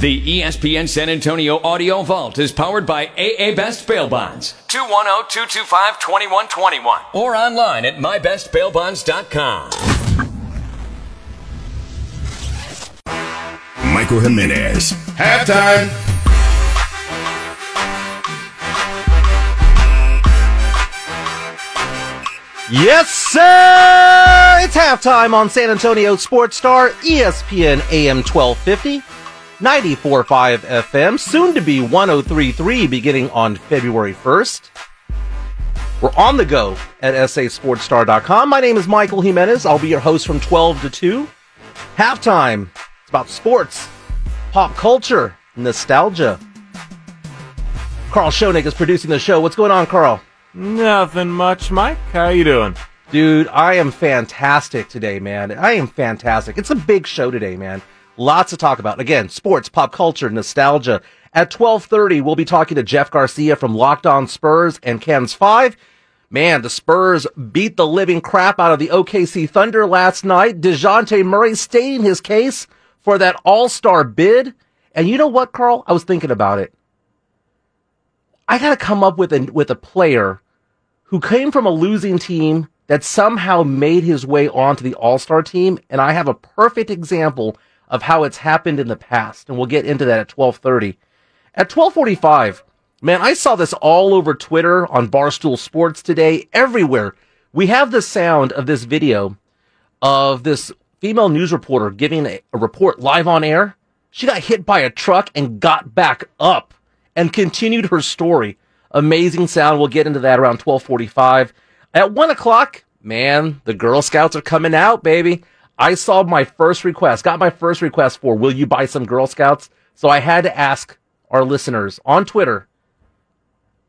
The ESPN San Antonio Audio Vault is powered by AA Best Bail Bonds. 210-225-2121. Or online at mybestbailbonds.com. Michael Jimenez. Halftime. Yes, sir! It's halftime on San Antonio Sports Star, ESPN AM 1250, 94.5 FM, soon to be 103.3 beginning on February 1st. We're on the go at sasportstar.com. My name is Michael Jimenez. I'll be your host from 12 to 2. Halftime. About sports, pop culture, nostalgia. Carl Schonick is producing the show. What's going on, Carl? Nothing much, Mike. How you doing? Dude, I am fantastic today, man. I am fantastic. It's a big show today, man. Lots to talk about. Again, sports, pop culture, nostalgia. At 12:30, we'll be talking to Jeff Garcia from Locked On Spurs and Cam's Five. Man, the Spurs beat the living crap out of the OKC Thunder last night. Dejounte Murray stating his case for that all-star bid. And you know what, Carl? I was thinking about it. I got to come up with a player who came from a losing team that somehow made his way onto the all-star team. And I have a perfect example of how it's happened in the past. And we'll get into that at 12:30. At 12:45, man, I saw this all over Twitter, on Barstool Sports today, everywhere. We have the sound of this video of this female news reporter giving a report live on air. She got hit by a truck and got back up and continued her story. Amazing sound. We'll get into that around 12:45. At 1 o'clock, man, the Girl Scouts are coming out, baby. I saw my first request, got my first request for, will you buy some Girl Scouts? So I had to ask our listeners on Twitter,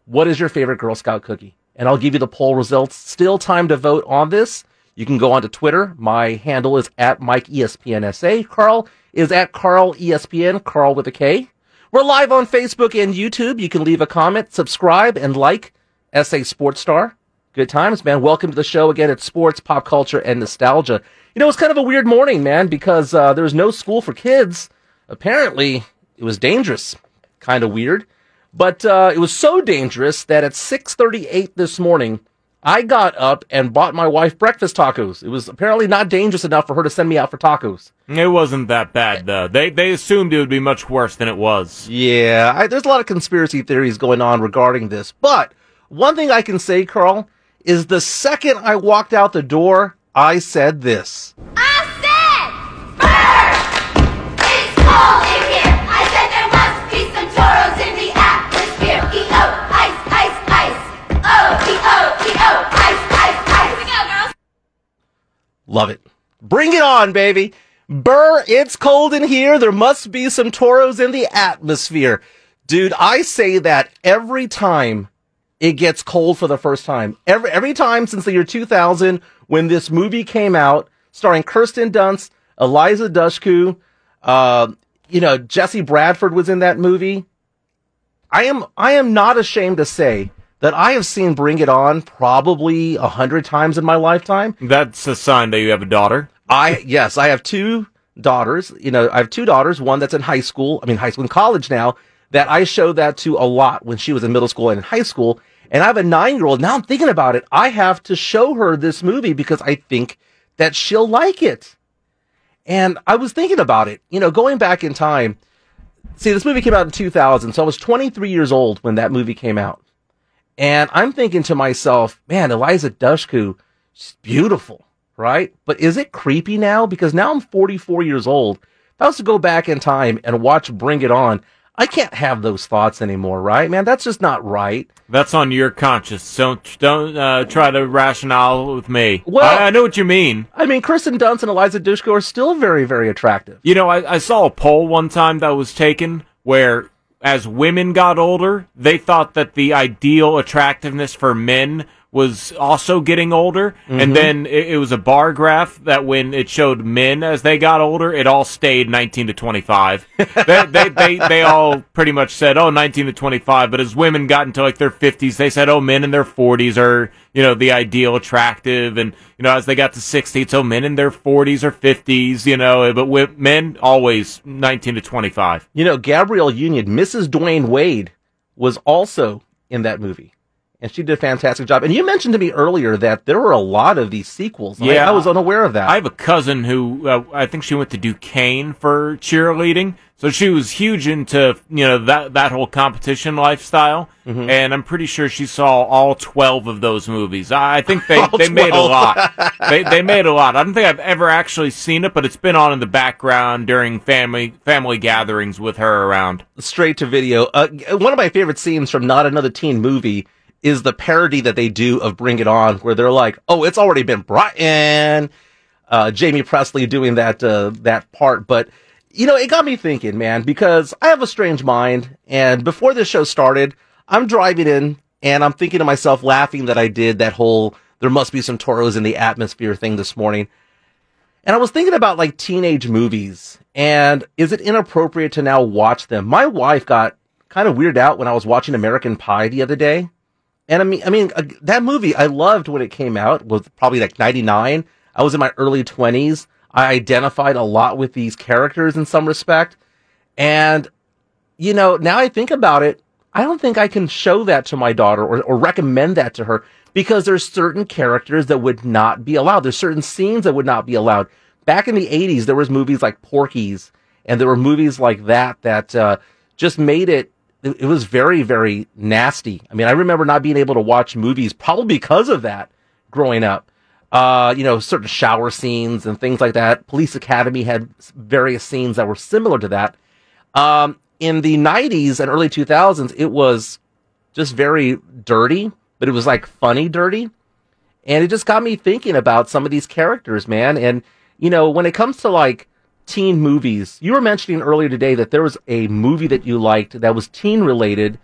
what is your favorite Girl Scout cookie? And I'll give you the poll results. Still time to vote on this. You can go on to Twitter. My handle is at MikeESPNSA. Carl is at CarlESPN, Carl with a K. We're live on Facebook and YouTube. You can leave a comment, subscribe, and like SA Sports Star. Good times, man. Welcome to the show again at Sports, Pop Culture, and Nostalgia. You know, it's kind of a weird morning, man, because there was no school for kids. Apparently, it was dangerous. Kind of weird. But it was so dangerous that at 6:38 this morning, I got up and bought my wife breakfast tacos. It was apparently not dangerous enough for her to send me out for tacos. It wasn't that bad, though. They assumed it would be much worse than it was. Yeah, there's a lot of conspiracy theories going on regarding this. But one thing I can say, Carl, is the second I walked out the door, I said this. Love it. Bring it on, baby. Burr, it's cold in here. There must be some toros in the atmosphere. Dude, I say that every time it gets cold for the first time. Every time since the year 2000 when this movie came out, starring Kirsten Dunst, Eliza Dushku, Jesse Bradford was in that movie. I am not ashamed to say that I have seen Bring It On probably 100 times in my lifetime. That's a sign that you have a daughter. I have two daughters. You know, I have two daughters, one that's in high school and college now, that I showed that to a lot when she was in middle school and in high school. And I have a 9-year-old. Now I'm thinking about it. I have to show her this movie because I think that she'll like it. And I was thinking about it, you know, going back in time. See, this movie came out in 2000, so I was 23 years old when that movie came out. And I'm thinking to myself, man, Eliza Dushku, she's beautiful, right? But is it creepy now? Because now I'm 44 years old. If I was to go back in time and watch Bring It On, I can't have those thoughts anymore, right, man? That's just not right. That's on your conscience. Don't try to rationale with me. Well, I know what you mean. I mean, Kirsten Dunst and Eliza Dushku are still very, very attractive. You know, I saw a poll one time that was taken where, as women got older, they thought that the ideal attractiveness for men was also getting older, and then it was a bar graph that when it showed men as they got older, it all stayed 19 to 25. They all pretty much said, oh, 19 to 25, but as women got into like their 50s, they said, oh, men in their 40s are, you know, the ideal attractive, and, you know, as they got to 60, so men in their 40s or 50s, you know, but with men, always 19 to 25. You know, Gabrielle Union, Mrs. Dwayne Wade, was also in that movie. And she did a fantastic job. And you mentioned to me earlier that there were a lot of these sequels. Yeah. I was unaware of that. I have a cousin who, I think she went to Duquesne for cheerleading. So she was huge into, you know, that whole competition lifestyle. Mm-hmm. And I'm pretty sure she saw all 12 of those movies. I think they made a lot. They made a lot. I don't think I've ever actually seen it, but it's been on in the background during family gatherings with her around. Straight to video. One of my favorite scenes from Not Another Teen Movie is the parody that they do of Bring It On, where they're like, oh, it's already been brought in. Jamie Presley doing that part. But, you know, it got me thinking, man, because I have a strange mind. And before this show started, I'm driving in, and I'm thinking to myself, laughing that I did that whole there must be some Toros in the atmosphere thing this morning. And I was thinking about, like, teenage movies. And is it inappropriate to now watch them? My wife got kind of weirded out when I was watching American Pie the other day. And I mean, that movie I loved when it came out, was probably like 99. I was in my early 20s. I identified a lot with these characters in some respect. And, you know, now I think about it, I don't think I can show that to my daughter or recommend that to her, because there's certain characters that would not be allowed. There's certain scenes that would not be allowed. Back in the 80s, there was movies like Porky's, and there were movies like that just made it. It was very, very nasty. I mean, I remember not being able to watch movies probably because of that growing up. You know, certain shower scenes and things like that. Police Academy had various scenes that were similar to that. In the 90s and early 2000s, it was just very dirty, but it was like funny dirty. And it just got me thinking about some of these characters, man. And, you know, when it comes to like teen movies, you were mentioning earlier today that there was a movie that you liked that was teen related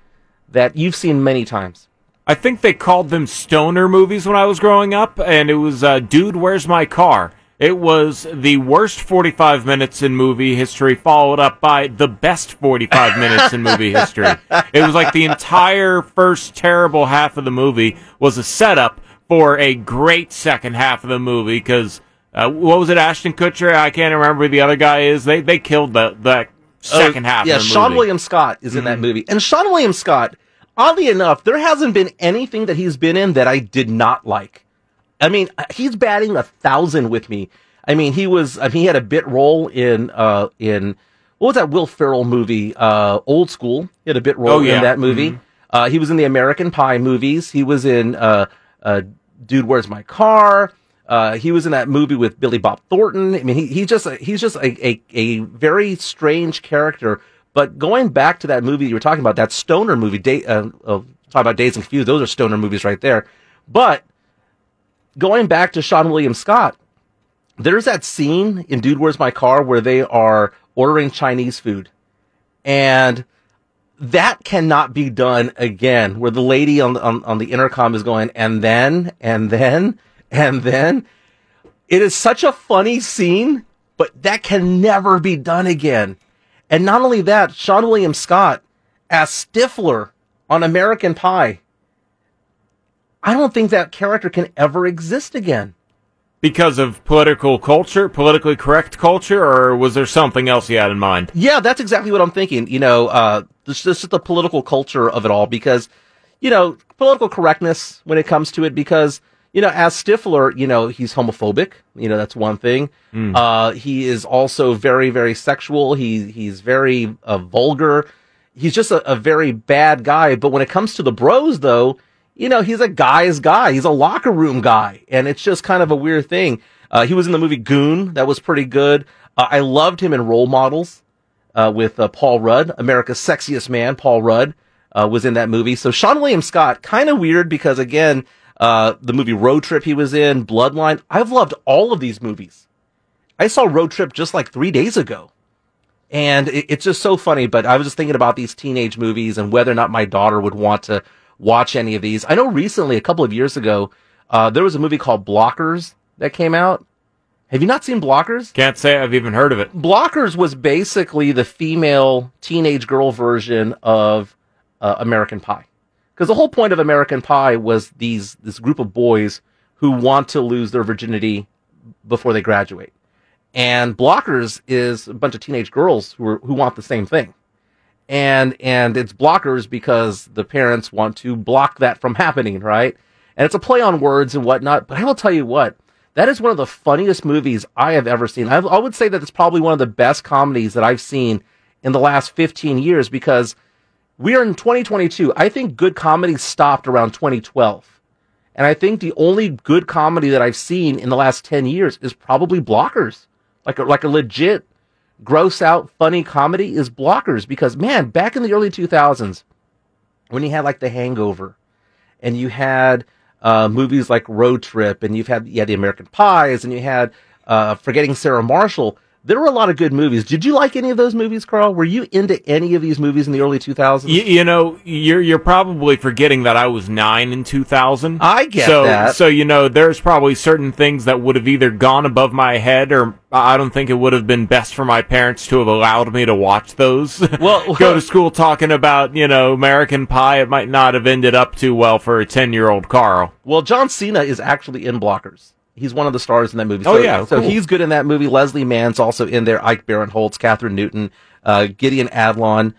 that you've seen many times. I think they called them stoner movies when I was growing up, and it was Dude, Where's My Car? It was the worst 45 minutes in movie history, followed up by the best 45 minutes in movie history. It was like the entire first terrible half of the movie was a setup for a great second half of the movie, because what was it, Ashton Kutcher? I can't remember who the other guy is. They killed the second half of the movie. Yeah, Seann William Scott is in that movie. And Seann William Scott, oddly enough, there hasn't been anything that he's been in that I did not like. I mean, he's batting 1,000 with me. I mean, he had a bit role in what was that Will Ferrell movie, Old School? He had a bit role in that movie. Mm-hmm. He was in the American Pie movies. He was in Dude, Where's My Car? He was in that movie with Billy Bob Thornton. I mean, he's just a very strange character. But going back to that movie you were talking about, that stoner movie, talking about Dazed and Confused, those are stoner movies right there. But going back to Seann William Scott, there's that scene in Dude, Where's My Car where they are ordering Chinese food. And that cannot be done again, where the lady on the intercom is going, and then it is such a funny scene, but that can never be done again. And not only that, Seann William Scott as Stifler on American Pie. I don't think that character can ever exist again. Because of politically correct culture, or was there something else you had in mind? Yeah, that's exactly what I'm thinking. You know, this is the political culture of it all, because, you know, political correctness when it comes to it, because, you know, as Stifler, you know, he's homophobic. You know, that's one thing. He is also very, very sexual. He's very vulgar. He's just a very bad guy. But when it comes to the bros, though, you know, he's a guy's guy. He's a locker room guy. And it's just kind of a weird thing. He was in the movie Goon. That was pretty good. I loved him in Role Models with Paul Rudd. America's Sexiest Man, Paul Rudd, was in that movie. So Seann William Scott, kind of weird because, again, the movie Road Trip he was in, Bloodline. I've loved all of these movies. I saw Road Trip just like 3 days ago. And it's just so funny, but I was just thinking about these teenage movies and whether or not my daughter would want to watch any of these. I know recently, a couple of years ago, there was a movie called Blockers that came out. Have you not seen Blockers? Can't say I've even heard of it. Blockers was basically the female teenage girl version of American Pie. Because the whole point of American Pie was this group of boys who want to lose their virginity before they graduate. And Blockers is a bunch of teenage girls who want the same thing. And it's Blockers because the parents want to block that from happening, right? And it's a play on words and whatnot. But I will tell you what. That is one of the funniest movies I have ever seen. I would say that it's probably one of the best comedies that I've seen in the last 15 years because we are in 2022. I think good comedy stopped around 2012. And I think the only good comedy that I've seen in the last 10 years is probably Blockers. Like a legit, gross-out, funny comedy is Blockers. Because, man, back in the early 2000s, when you had, like, The Hangover, and you had... movies like Road Trip, and you had the American Pies, and you had Forgetting Sarah Marshall. There were a lot of good movies. Did you like any of those movies, Carl? Were you into any of these movies in the early 2000s? You know, you're probably forgetting that I was 9 in 2000. I get that. So, you know, there's probably certain things that would have either gone above my head, or I don't think it would have been best for my parents to have allowed me to watch those. Well, go to school talking about, you know, American Pie. It might not have ended up too well for a 10-year-old Carl. Well, John Cena is actually in Blockers. He's one of the stars in that movie. Oh, yeah. So cool. He's good in that movie. Leslie Mann's also in there. Ike Barinholtz, Catherine Newton, Gideon Adlon.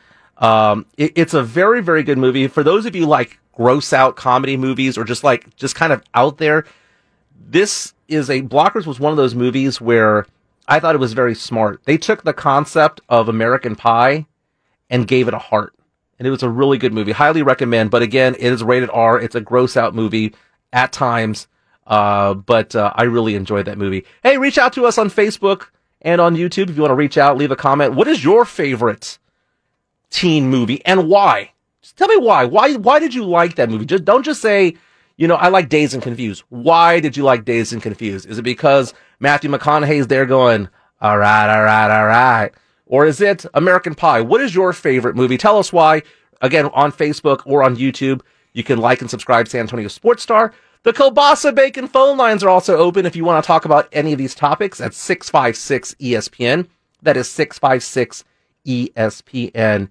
It's a very, very good movie. For those of you like gross out comedy movies or just kind of out there, Blockers was one of those movies where I thought it was very smart. They took the concept of American Pie and gave it a heart. And it was a really good movie. Highly recommend. But again, it is rated R. It's a gross out movie at times. But I really enjoyed that movie. Hey, reach out to us on Facebook and on YouTube if you want to reach out, leave a comment. What is your favorite teen movie and why? Just tell me why. Why did you like that movie? Don't just say, you know, I like Dazed and Confused. Why did you like Dazed and Confused? Is it because Matthew McConaughey's there going, all right? Or is it American Pie? What is your favorite movie? Tell us why. Again, on Facebook or on YouTube, you can like and subscribe San Antonio Sports Star. The Kielbasa Bacon phone lines are also open if you want to talk about any of these topics at 656-ESPN. That is 656-ESPN.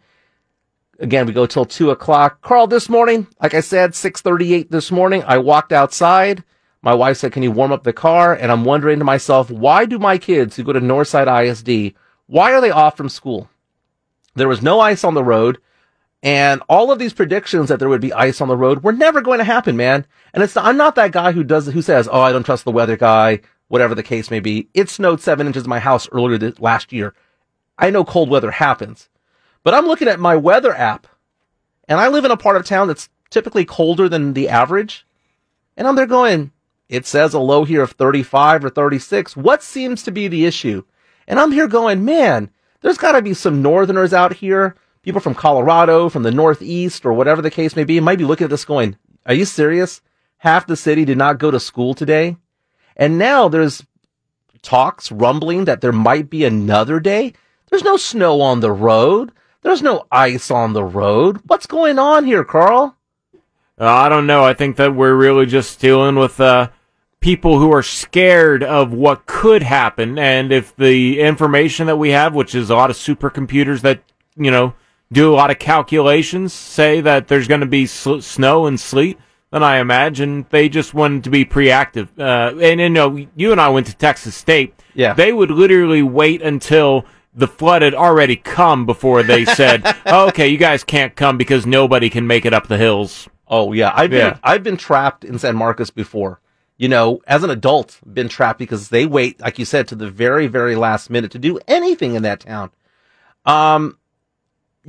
Again, we go till 2 o'clock. Carl, this morning, like I said, 6:38 this morning, I walked outside. My wife said, can you warm up the car? And I'm wondering to myself, why do my kids who go to Northside ISD, why are they off from school? There was no ice on the road. And all of these predictions that there would be ice on the road were never going to happen, man. And I'm not that guy who says, oh, I don't trust the weather guy, whatever the case may be. It snowed 7 inches in my house earlier last year. I know cold weather happens. But I'm looking at my weather app, and I live in a part of town that's typically colder than the average. And I'm there going, it says a low here of 35 or 36. What seems to be the issue? And I'm here going, man, there's got to be some northerners out here. People from Colorado, from the Northeast, or whatever the case may be, might be looking at this going, are you serious? Half the city did not go to school today? And now there's talks, rumbling, that there might be another day. There's no snow on the road. There's no ice on the road. What's going on here, Carl? I don't know. I think that we're really just dealing with people who are scared of what could happen. And if the information that we have, which is a lot of supercomputers that, you know, do a lot of calculations, say that there's going to be snow and sleet, then I imagine they just wanted to be proactive. You and I went to Texas State. Yeah. They would literally wait until the flood had already come before they said, okay, you guys can't come because nobody can make it up the hills. Oh, yeah. I've been trapped in San Marcos before. You know, as an adult, been trapped because they wait, like you said, to the very, very last minute to do anything in that town.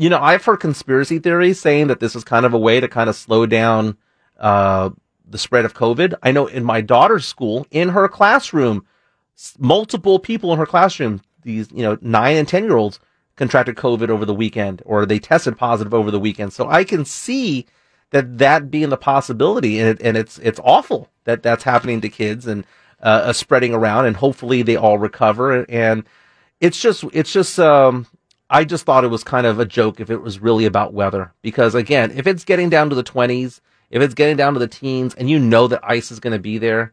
You know, I've heard conspiracy theories saying that this is kind of a way to kind of slow down the spread of COVID. I know in my daughter's school, in her classroom, multiple people in her classroom, these, you know, 9 and 10-year-olds contracted COVID over the weekend, or they tested positive over the weekend. So I can see that being the possibility, and it's awful that that's happening to kids and spreading around. And hopefully they all recover. And it's just I just thought it was kind of a joke if it was really about weather. Because, again, if it's getting down to the 20s, if it's getting down to the teens, and you know that ice is going to be there,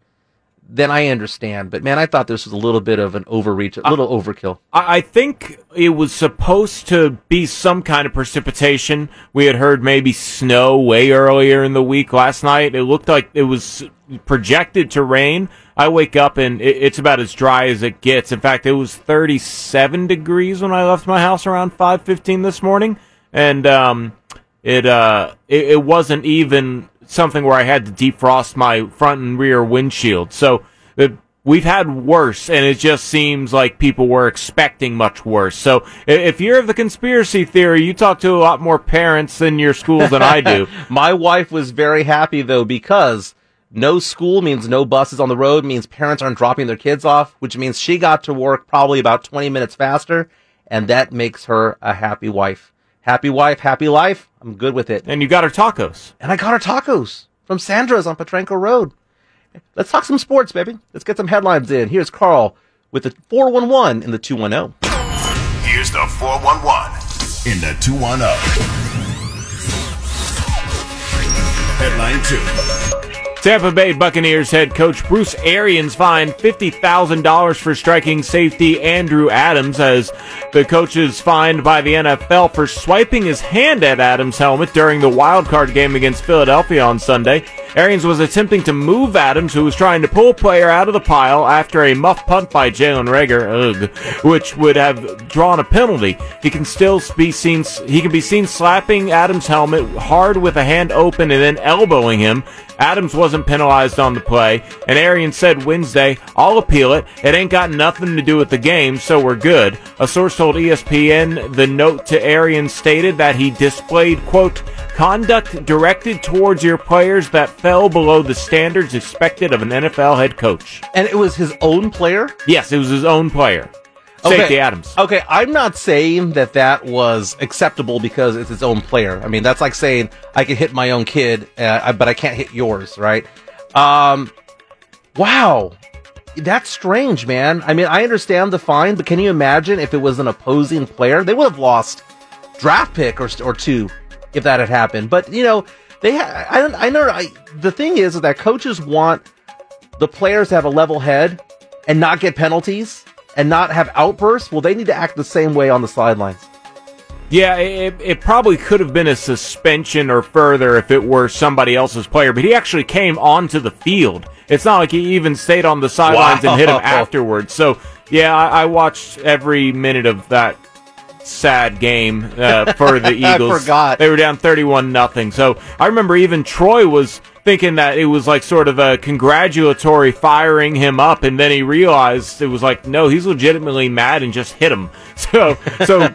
then I understand. But, man, I thought this was a little bit of an overreach, a little overkill. I think it was supposed to be some kind of precipitation. We had heard maybe snow way earlier in the week last night. It looked like it was projected to rain. I wake up, and it's about as dry as it gets. In fact, it was 37 degrees when I left my house around 5:15 this morning. And it wasn't even something where I had to defrost my front and rear windshield. So we've had worse, and it just seems like people were expecting much worse. So if you're of the conspiracy theory, you talk to a lot more parents in your schools than I do. My wife was very happy, though, because no school means no buses on the road, means parents aren't dropping their kids off, which means she got to work probably about 20 minutes faster, and that makes her a happy wife. Happy wife, happy life. I'm good with it. And you got her tacos. And I got her tacos from Sandra's on Petrenko Road. Let's talk some sports, baby. Let's get some headlines in. Here's Carl with the 411 in the 210. Here's the 411 in the 210. Headline 2. Tampa Bay Buccaneers head coach Bruce Arians fined $50,000 for striking safety Andrew Adams as the coach is fined by the NFL for swiping his hand at Adams' helmet during the wildcard game against Philadelphia on Sunday. Arians was attempting to move Adams, who was trying to pull a player out of the pile after a muff punt by Jalen Reagor, which would have drawn a penalty. He can still be seen. He can be seen slapping Adams' helmet hard with a hand open and then elbowing him. Adams wasn't penalized on the play, and Arians said Wednesday, "I'll appeal it. It ain't got nothing to do with the game, so we're good." A source told ESPN the note to Arians stated that he displayed, quote, conduct directed towards your players that fell below the standards expected of an NFL head coach. And it was his own player? Yes, it was his own player. Okay. Safety Adams. Okay, I'm not saying that that was acceptable because it's his own player. I mean, that's like saying I can hit my own kid, but I can't hit yours, right? Wow. That's strange, man. I mean, I understand the fine, but can you imagine if it was an opposing player? They would have lost draft pick or two if that had happened. But, you know, the thing is that coaches want the players to have a level head and not get penalties and not have outbursts. Well, they need to act the same way on the sidelines. Yeah, it probably could have been a suspension or further if it were somebody else's player, but he actually came onto the field. It's not like he even stayed on the sidelines and hit him afterwards. So, yeah, I watched every minute of that sad game for the Eagles. I forgot. They were down 31-0. So I remember even Troy was thinking that it was like sort of a congratulatory firing him up, and then he realized it was like, no, he's legitimately mad and just hit him. So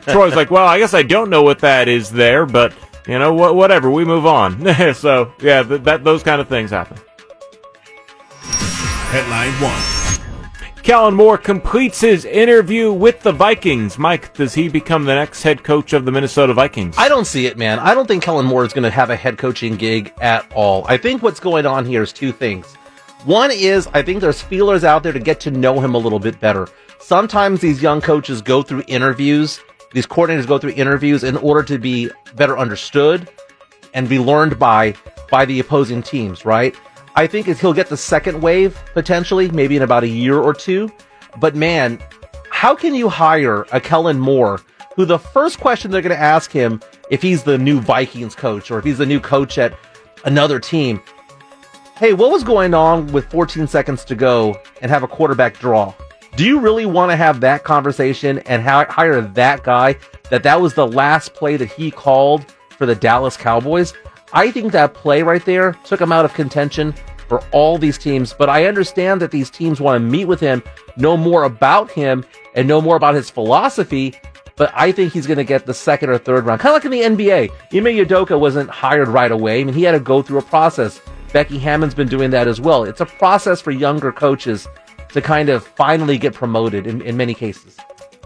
Troy's like, well, I guess I don't know what that is there, but, you know, whatever, we move on. So, yeah, those kind of things happen. Headline 1. Kellen Moore completes his interview with the Vikings. Mike, does he become the next head coach of the Minnesota Vikings? I don't see it, man. I don't think Kellen Moore is going to have a head coaching gig at all. I think what's going on here is two things. One is I think there's feelers out there to get to know him a little bit better. Sometimes these young coaches go through interviews, these coordinators go through interviews in order to be better understood and be learned by the opposing teams, right? I think he'll get the second wave, potentially, maybe in about a year or two. But, man, how can you hire a Kellen Moore who the first question they're going to ask him if he's the new Vikings coach or if he's the new coach at another team, hey, what was going on with 14 seconds to go and have a quarterback draw? Do you really want to have that conversation and hire that guy that was the last play that he called for the Dallas Cowboys? I think that play right there took him out of contention for all these teams, but I understand that these teams want to meet with him, know more about him, and know more about his philosophy, but I think he's going to get the second or third round. Kind of like in the NBA. Ime Udoka wasn't hired right away. I mean, he had to go through a process. Becky Hammond's been doing that as well. It's a process for younger coaches to kind of finally get promoted in many cases.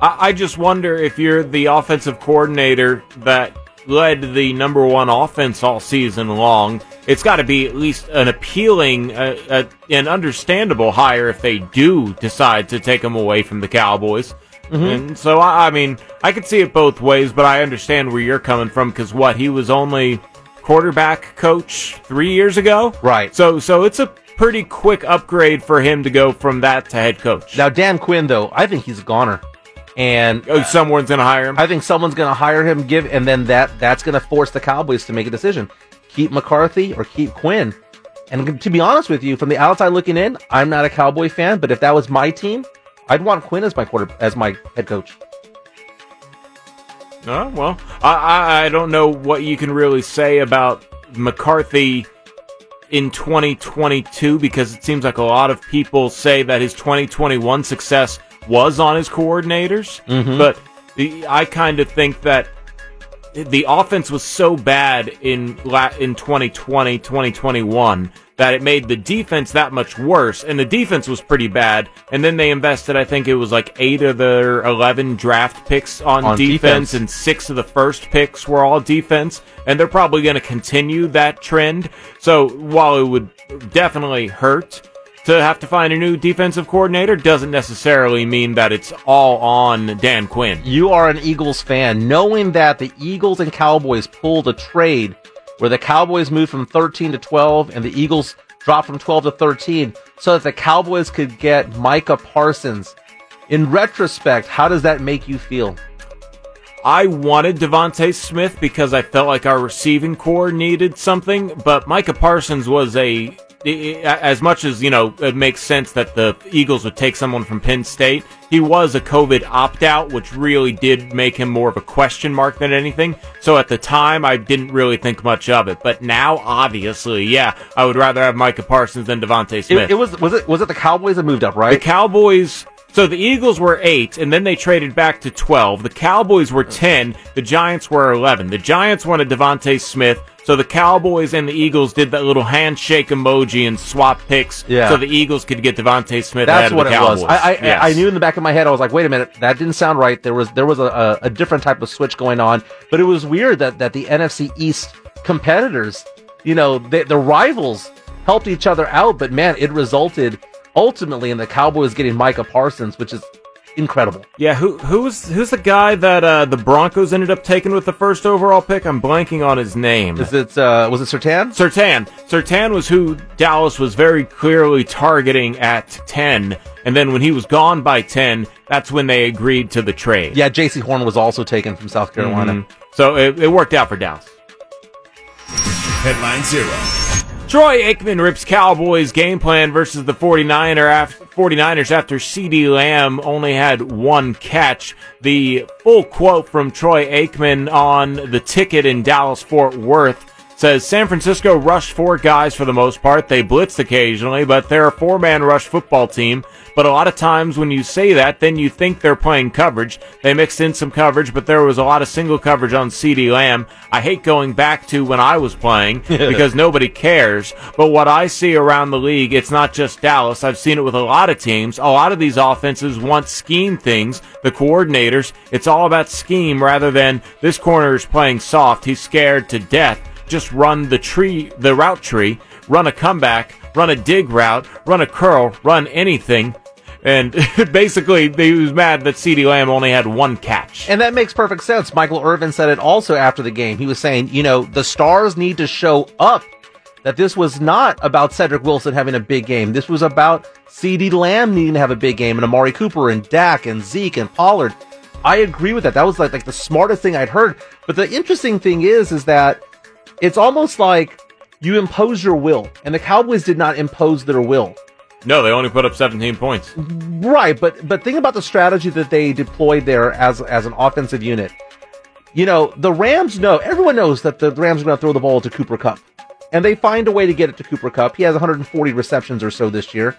I just wonder if you're the offensive coordinator that led the number one offense all season long, it's got to be at least an appealing and understandable hire if they do decide to take him away from the Cowboys. Mm-hmm. And so, I mean, I could see it both ways, but I understand where you're coming from because, what, he was only quarterback coach 3 years ago? Right. So it's a pretty quick upgrade for him to go from that to head coach. Now, Dan Quinn, though, I think he's a goner. And someone's going to hire him. I think someone's going to hire him, and then that's going to force the Cowboys to make a decision. Keep McCarthy or keep Quinn. And to be honest with you, from the outside looking in, I'm not a Cowboy fan, but if that was my team, I'd want Quinn as my head coach. Oh, well, I don't know what you can really say about McCarthy in 2022 because it seems like a lot of people say that his 2021 success was on his coordinators, mm-hmm. but I kind of think that the offense was so bad in 2020, 2021 that it made the defense that much worse, and the defense was pretty bad, and then they invested, I think it was like 8 of their 11 draft picks on defense, and 6 of the first picks were all defense, and they're probably going to continue that trend. So while it would definitely hurt to have to find a new defensive coordinator, doesn't necessarily mean that it's all on Dan Quinn. You are an Eagles fan. Knowing that the Eagles and Cowboys pulled a trade where the Cowboys moved from 13 to 12 and the Eagles dropped from 12 to 13 so that the Cowboys could get Micah Parsons. In retrospect, how does that make you feel? I wanted Devontae Smith because I felt like our receiving core needed something, but Micah Parsons was as much as, you know, it makes sense that the Eagles would take someone from Penn State, he was a COVID opt-out, which really did make him more of a question mark than anything. So at the time, I didn't really think much of it. But now, obviously, yeah, I would rather have Micah Parsons than Devontae Smith. Was it the Cowboys that moved up, right? The Cowboys... So the Eagles were 8, and then they traded back to 12. The Cowboys were 10. The Giants were 11. The Giants wanted Devontae Smith, so the Cowboys and the Eagles did that little handshake emoji and swap picks so the Eagles could get Devontae Smith ahead of the Cowboys. That's what it was. I knew in the back of my head, I was like, wait a minute, that didn't sound right. There was a different type of switch going on, but it was weird that the NFC East competitors, you know, the rivals helped each other out, but man, it resulted ultimately in the Cowboys getting Micah Parsons, which is incredible. Yeah, who's the guy that the Broncos ended up taking with the first overall pick? I'm blanking on his name. Was it Surtain? Surtain was who Dallas was very clearly targeting at 10, and then when he was gone by 10, that's when they agreed to the trade. Yeah, J.C. Horn was also taken from South Carolina. Mm-hmm. So it worked out for Dallas. Headline 0. Troy Aikman rips Cowboys game plan versus the 49ers after CeeDee Lamb only had one catch. The full quote from Troy Aikman on The Ticket in Dallas-Fort Worth says, San Francisco rushed 4 guys for the most part. They blitzed occasionally, but they're a 4-man rush football team. But a lot of times when you say that, then you think they're playing coverage. They mixed in some coverage, but there was a lot of single coverage on CeeDee Lamb. I hate going back to when I was playing because nobody cares. But what I see around the league, it's not just Dallas. I've seen it with a lot of teams. A lot of these offenses want scheme things. The coordinators, it's all about scheme rather than this corner is playing soft. He's scared to death. Just run the route tree, run a comeback, run a dig route, run a curl, run anything. And basically, he was mad that CeeDee Lamb only had one catch. And that makes perfect sense. Michael Irvin said it also after the game. He was saying, you know, the stars need to show up, that this was not about Cedric Wilson having a big game. This was about CeeDee Lamb needing to have a big game, and Amari Cooper and Dak and Zeke and Pollard. I agree with that. That was like the smartest thing I'd heard. But the interesting thing is that it's almost like you impose your will, and the Cowboys did not impose their will. No, they only put up 17 points. Right, but think about the strategy that they deployed there as an offensive unit. You know, the Rams know, everyone knows that the Rams are going to throw the ball to Cooper Kupp, and they find a way to get it to Cooper Kupp. He has 140 receptions or so this year.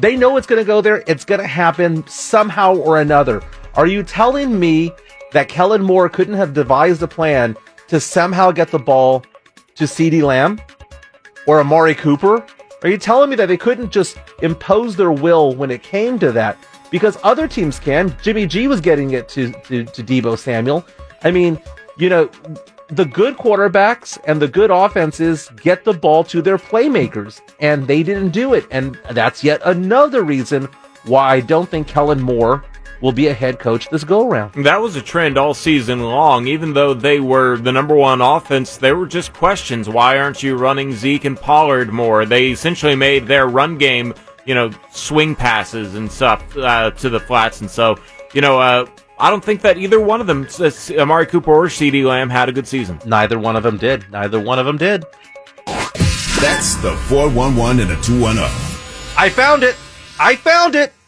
They know it's going to go there. It's going to happen somehow or another. Are you telling me that Kellen Moore couldn't have devised a plan to somehow get the ball to CeeDee Lamb or Amari Cooper? Are you telling me that they couldn't just impose their will when it came to that? Because other teams can. Jimmy G was getting it to Deebo Samuel. I mean, you know, the good quarterbacks and the good offenses get the ball to their playmakers, and they didn't do it. And that's yet another reason why I don't think Kellen Moore will be a head coach this go-around. That was a trend all season long. Even though they were the number one offense, there were just questions. Why aren't you running Zeke and Pollard more? They essentially made their run game, swing passes and stuff to the flats. And so, I don't think that either one of them, Amari Cooper or CeeDee Lamb, had a good season. Neither one of them did. That's the 411 and a 210. I found it.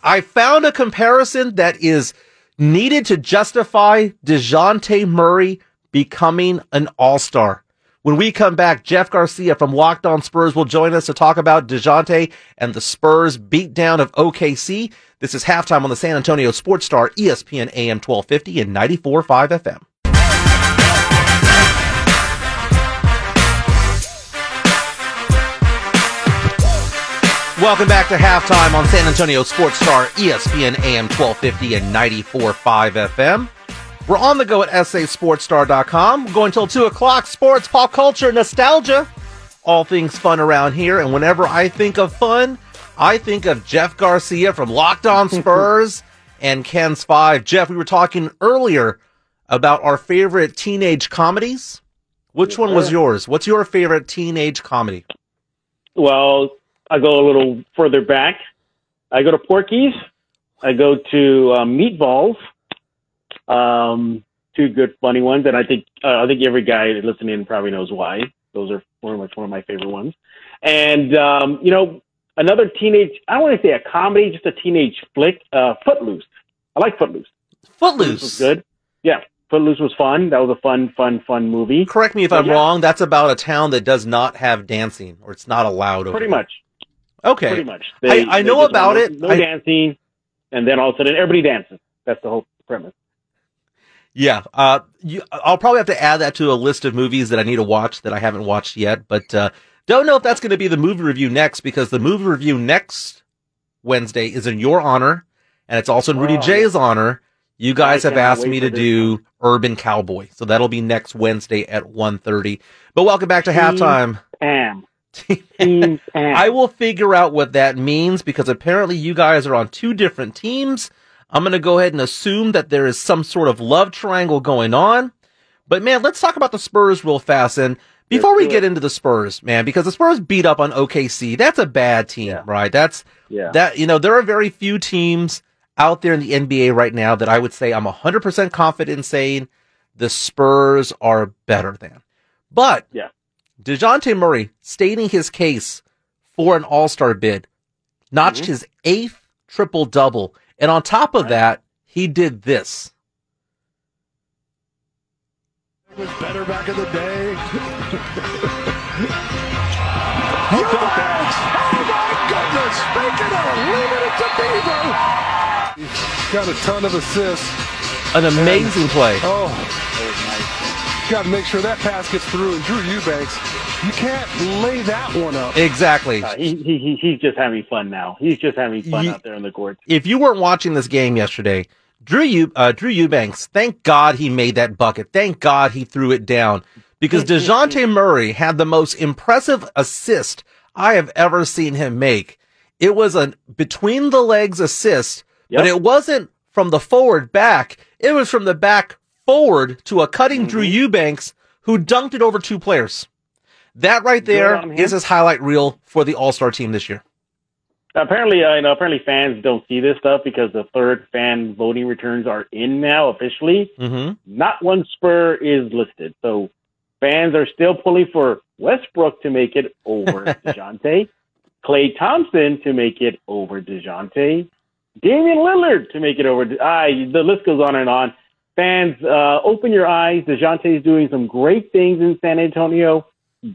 I found a comparison that is needed to justify Dejounte Murray becoming an all-star. When we come back, Jeff Garcia from Locked On Spurs will join us to talk about Dejounte and the Spurs beatdown of OKC. This is Halftime on the San Antonio Sports Star, ESPN AM 1250 and 94.5 FM. Welcome back to Halftime on San Antonio Sports Star, ESPN AM 1250 and 94.5 FM. We're on the go at sasportstar.com. We're going till 2 o'clock. Sports, pop culture, nostalgia. All things fun around here. And whenever I think of fun, I think of Jeff Garcia from Locked On Spurs and Cam's Five. Jeff, we were talking earlier about our favorite teenage comedies. Which one was yours? What's your favorite teenage comedy? Well, I go a little further back. I go to Porky's. I go to Meatballs. Two good funny ones, and I think every guy listening probably knows why. Those are one of my favorite ones. And another teenage—I don't want to say a comedy, just a teenage flick. Footloose. I like Footloose. Footloose was good. Yeah, Footloose was fun. That was a fun movie. Correct me if I'm wrong. That's about a town that does not have dancing, or it's not allowed. Pretty much. Okay. Pretty much. I know about it. No dancing, and then all of a sudden everybody dances. That's the whole premise. Yeah. I'll probably have to add that to a list of movies that I need to watch that I haven't watched yet, but don't know if that's going to be the movie review next, because the movie review next Wednesday is in your honor, and it's also in Rudy J's honor. You guys have asked me to do Urban Cowboy, so that'll be next Wednesday at 1:30. But welcome back to Halftime. I will figure out what that means, because apparently you guys are on two different teams. I'm going to go ahead and assume that there is some sort of love triangle going on. But, man, let's talk about the Spurs real fast. And before we get into the Spurs, man, because the Spurs beat up on OKC. That's a bad team, right? There are very few teams out there in the NBA right now that I would say I'm 100% confident in saying the Spurs are better than. But Dejounte Murray, stating his case for an all-star bid, notched his 8th triple-double. And on top of that, he did this. It was better back in the day. Oh, my goodness. Speaking of leaving it to Bevo. He's got a ton of assists. An amazing play. Oh, nice. Got to make sure that pass gets through. And Drew Eubanks, you can't lay that one up. Exactly. He's just having fun now. He's just having fun out there on the court. If you weren't watching this game yesterday, Drew Eubanks, thank God he made that bucket. Thank God he threw it down, because Dejounte Murray had the most impressive assist I have ever seen him make. It was a between-the-legs assist, but it wasn't from the forward back. It was from the back forward to a cutting Drew Eubanks, who dunked it over two players. That right there is his highlight reel for the All-Star team this year. Apparently, apparently fans don't see this stuff, because the third fan voting returns are in now officially. Not one Spur is listed, so fans are still pulling for Westbrook to make it over Dejounte, Klay Thompson to make it over Dejounte, Damian Lillard to make it over. The list goes on and on. Fans, open your eyes. Dejounte is doing some great things in San Antonio.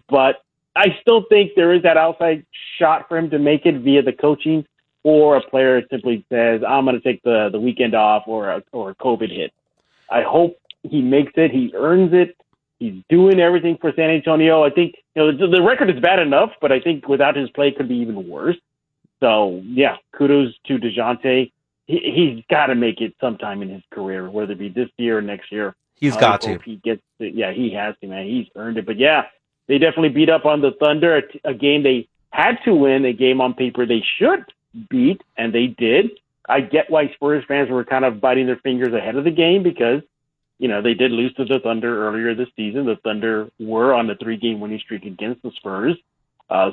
But I still think there is that outside shot for him to make it via the coaching, or a player simply says, I'm going to take the weekend off, or a COVID hit. I hope he makes it. He earns it. He's doing everything for San Antonio. I think the record is bad enough, but I think without his play, it could be even worse. So, yeah, kudos to Dejounte. He's got to make it sometime in his career, whether it be this year or next year. He's got to. He gets it. Yeah, he has to, man. He's earned it. But, yeah. They definitely beat up on the Thunder, a game they had to win, a game on paper they should beat, and they did. I get why Spurs fans were kind of biting their fingers ahead of the game because, you know, they did lose to the Thunder earlier this season. The Thunder were on a 3-game winning streak against the Spurs.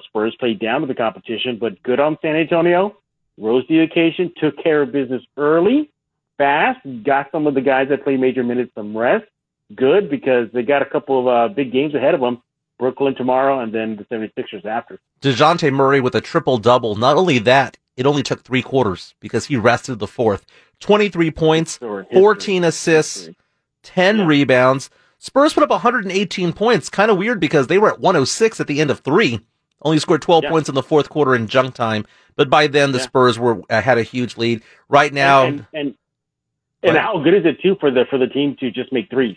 Spurs played down to the competition, but good on San Antonio. Rose to the occasion, took care of business early, fast, got some of the guys that play major minutes some rest. Good, because they got a couple of big games ahead of them. Brooklyn tomorrow and then the 76ers after. Dejounte Murray with a triple-double. Not only that, it only took 3 quarters because he rested the fourth. 23 points, 14 assists, 10 rebounds. Spurs put up 118 points. Kind of weird because they were at 106 at the end of 3. Only scored 12 points in the fourth quarter in junk time. But by then, the Spurs were had a huge lead. Right now... And how good is it, too, for the team to just make threes?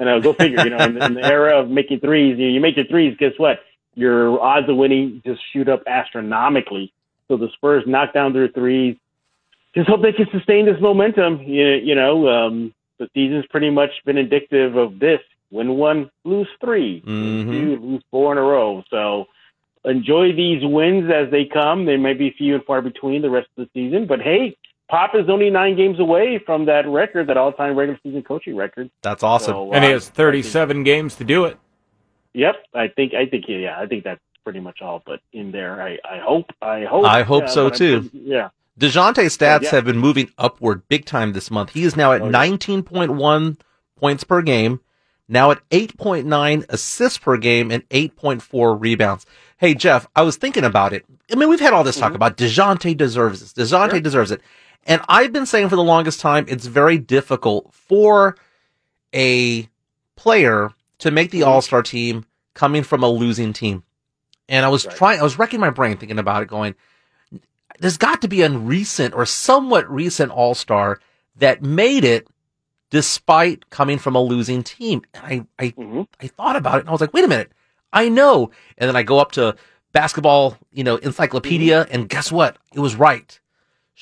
And I go figure, you know, in the era of making threes, you make your threes, guess what? Your odds of winning just shoot up astronomically. So the Spurs knock down their threes. Just hope they can sustain this momentum. You know, the season's pretty much been indicative of this. Win one, lose three. Mm-hmm. Two, lose four in a row. So enjoy these wins as they come. They may be few and far between the rest of the season. But, hey, Pop is only 9 games away from that record, that all-time regular season coaching record. That's awesome. So, and he has 37 games to do it. Yep. I think that's pretty much all. But in there, I hope so, too. Yeah. Dejounte's stats have been moving upward big time this month. He is now at 19.1 points per game, now at 8.9 assists per game, and 8.4 rebounds. Hey, Jeff, I was thinking about it. I mean, we've had all this talk about Dejounte deserves this. Dejounte deserves it. And I've been saying for the longest time, it's very difficult for a player to make the All-Star team coming from a losing team. And I was I was wrecking my brain thinking about it, going, there's got to be a recent or somewhat recent All-Star that made it despite coming from a losing team. And I thought about it, and I was like, wait a minute, I know. And then I go up to basketball, you know, encyclopedia, and guess what? It was right.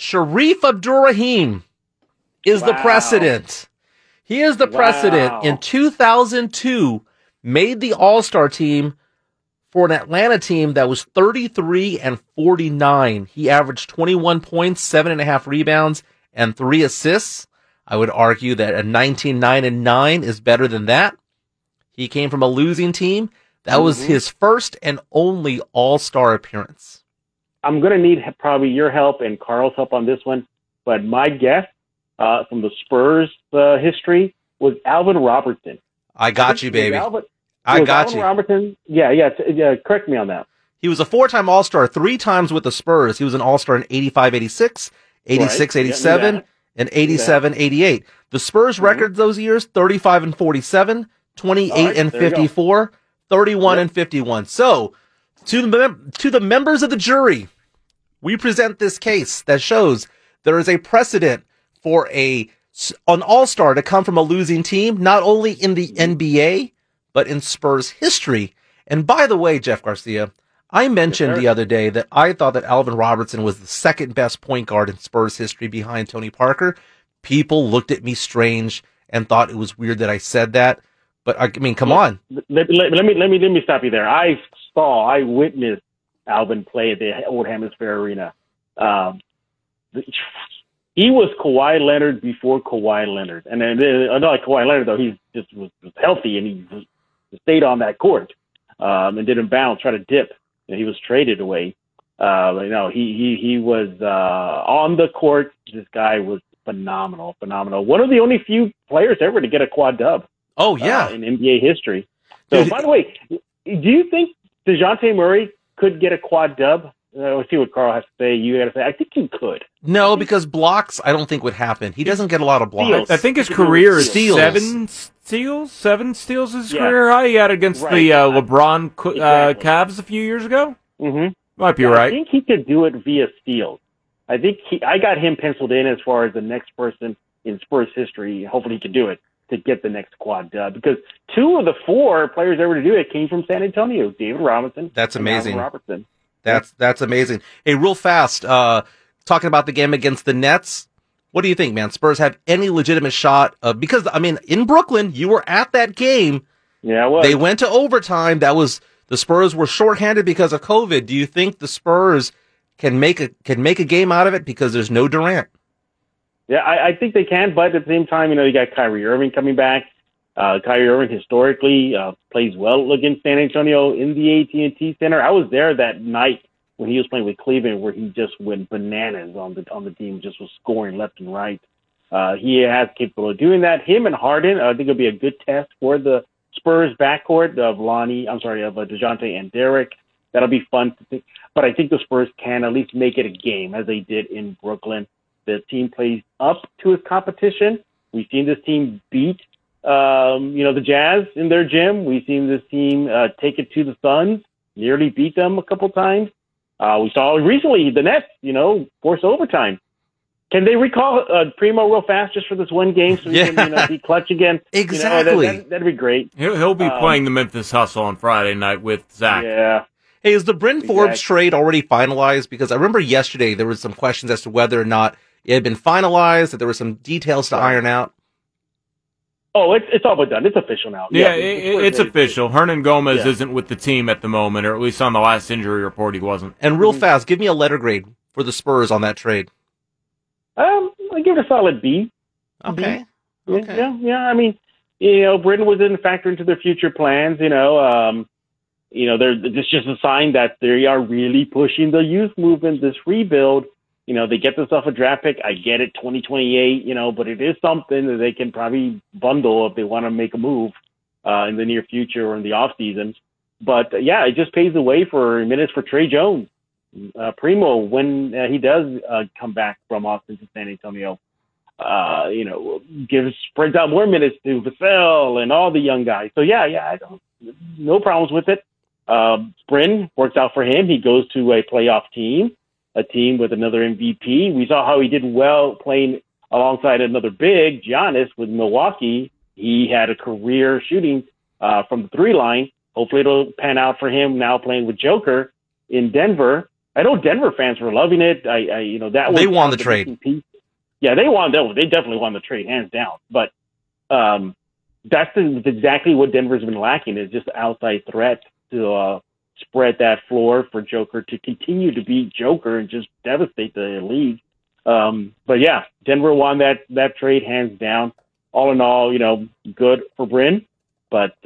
Sharif Abdurrahim is the precedent. He is the precedent. In 2002, made the All-Star team for an Atlanta team that was 33-49. He averaged 21 points, 7.5 rebounds, and 3 assists. I would argue that a 19-9-9 is better than that. He came from a losing team. That was his first and only All-Star appearance. I'm going to need probably your help and Carl's help on this one, but my guess from the Spurs history was Alvin Robertson. I got you, baby. Alvin Robertson? Yeah, correct me on that. He was a 4-time All-Star, 3 times with the Spurs. He was an All-Star in 85-86, 86-87, and 87-88. The Spurs records those years, 35-47, 28-54, 31-51. So... To the members of the jury, we present this case that shows there is a precedent for an All-Star to come from a losing team, not only in the NBA, but in Spurs history. And by the way, Jeff Garcia, I mentioned the other day that I thought that Alvin Robertson was the second-best point guard in Spurs history behind Tony Parker. People looked at me strange and thought it was weird that I said that. But, I mean, come on. Let me stop you there. I witnessed Alvin play at the Old Hemisphere Arena. He was Kawhi Leonard before Kawhi Leonard. And then, not like Kawhi Leonard, though. He just was healthy, and he just stayed on that court and didn't bounce, try to dip. And he was traded away. He was on the court. This guy was phenomenal. One of the only few players ever to get a quad dub. Oh, yeah. In NBA history. So, by the way, do you think Dejounte Murray could get a quad dub? Let's see what Carl has to say. You got to say, I think he could. No, because blocks, I don't think would happen. He doesn't get a lot of blocks. Steals. I think his career is steals. 7 steals. 7 steals is his career high. He had against the LeBron Cavs a few years ago. Mm-hmm. Might be right. I think he could do it via steals. I got him penciled in as far as the next person in Spurs history. Hopefully he can do it. To get the next quad dub, because 2 of the 4 players ever to do it came from San Antonio, David Robinson. That's amazing. And Alvin Robertson. That's amazing. Hey, real fast, talking about the game against the Nets, what do you think, man? Spurs have any legitimate shot of, because, I mean, in Brooklyn, you were at that game. Yeah, I was. They went to overtime. That was, the Spurs were shorthanded because of COVID. Do you think the Spurs can make a game out of it because there's no Durant? Yeah, I think they can, but at the same time, you know, you got Kyrie Irving coming back. Kyrie Irving historically plays well against San Antonio in the AT&T Center. I was there that night when he was playing with Cleveland, where he just went bananas on the team, just was scoring left and right. He has capable of doing that. Him and Harden, I think it'll be a good test for the Spurs backcourt of Dejounte and Derek. That'll be fun to think. But I think the Spurs can at least make it a game, as they did in Brooklyn. The team plays up to its competition. We've seen this team beat, the Jazz in their gym. We've seen this team take it to the Suns, nearly beat them a couple times. We saw recently the Nets, force overtime. Can they recall Primo real fast just for this one game so he can be clutch again? Exactly. That'd be great. He'll be playing the Memphis Hustle on Friday night with Zach. Yeah. Hey, is the Bryn Forbes trade already finalized? Because I remember yesterday there was some questions as to whether or not it had been finalized, that there were some details to iron out. Oh, it's all but done. It's official now. Yeah, it's official. Hernan Gomez isn't with the team at the moment, or at least on the last injury report he wasn't. And real fast, give me a letter grade for the Spurs on that trade. I give it a solid B. Okay. B. Okay. Yeah. I mean, Britain was in factor into their future plans. It's just a sign that they are really pushing the youth movement, this rebuild. They get this off a draft pick. I get it, 2028. But it is something that they can probably bundle if they want to make a move in the near future or in the off season. But it just paves the way for minutes for Trey Jones. Primo, when he does come back from Austin to San Antonio, spreads out more minutes to Vassell and all the young guys. So no problems with it. Bryn works out for him. He goes to a playoff team, a team with another MVP. We saw how he did well playing alongside another big, Giannis, with Milwaukee. He had a career shooting from the three line. Hopefully it'll pan out for him now playing with Joker in Denver. I know Denver fans were loving it. They won the trade. Yeah, they won. They definitely won the trade, hands down. But that's exactly what Denver's been lacking, is just the outside threat to spread that floor for Joker to continue to be Joker and just devastate the league. Denver won that trade, hands down. All in all, good for Bryn. But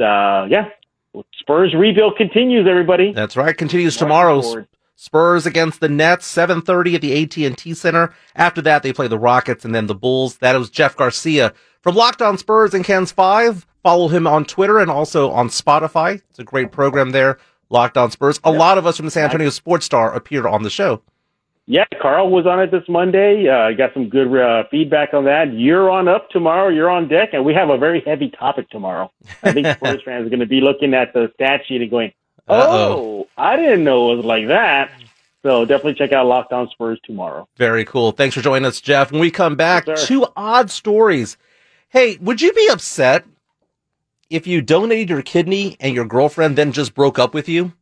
Spurs rebuild continues, everybody. That's right. Continues tomorrow. Spurs against the Nets, 7:30 at the AT&T Center. After that, they play the Rockets and then the Bulls. That was Jeff Garcia from Locked On Spurs and Cam's Five. Follow him on Twitter and also on Spotify. It's a great program there, Locked On Spurs. A lot of us from the San Antonio Sports Star appeared on the show. Yeah, Carl was on it this Monday. I got some good feedback on that. You're on up tomorrow. You're on deck, and we have a very heavy topic tomorrow. I think Spurs fans are going to be looking at the stat sheet and going, Uh-oh. I didn't know it was like that. So definitely check out Locked On Spurs tomorrow. Very cool. Thanks for joining us, Jeff. When we come back, two odd stories. Hey, would you be upset if you donated your kidney and your girlfriend then just broke up with you?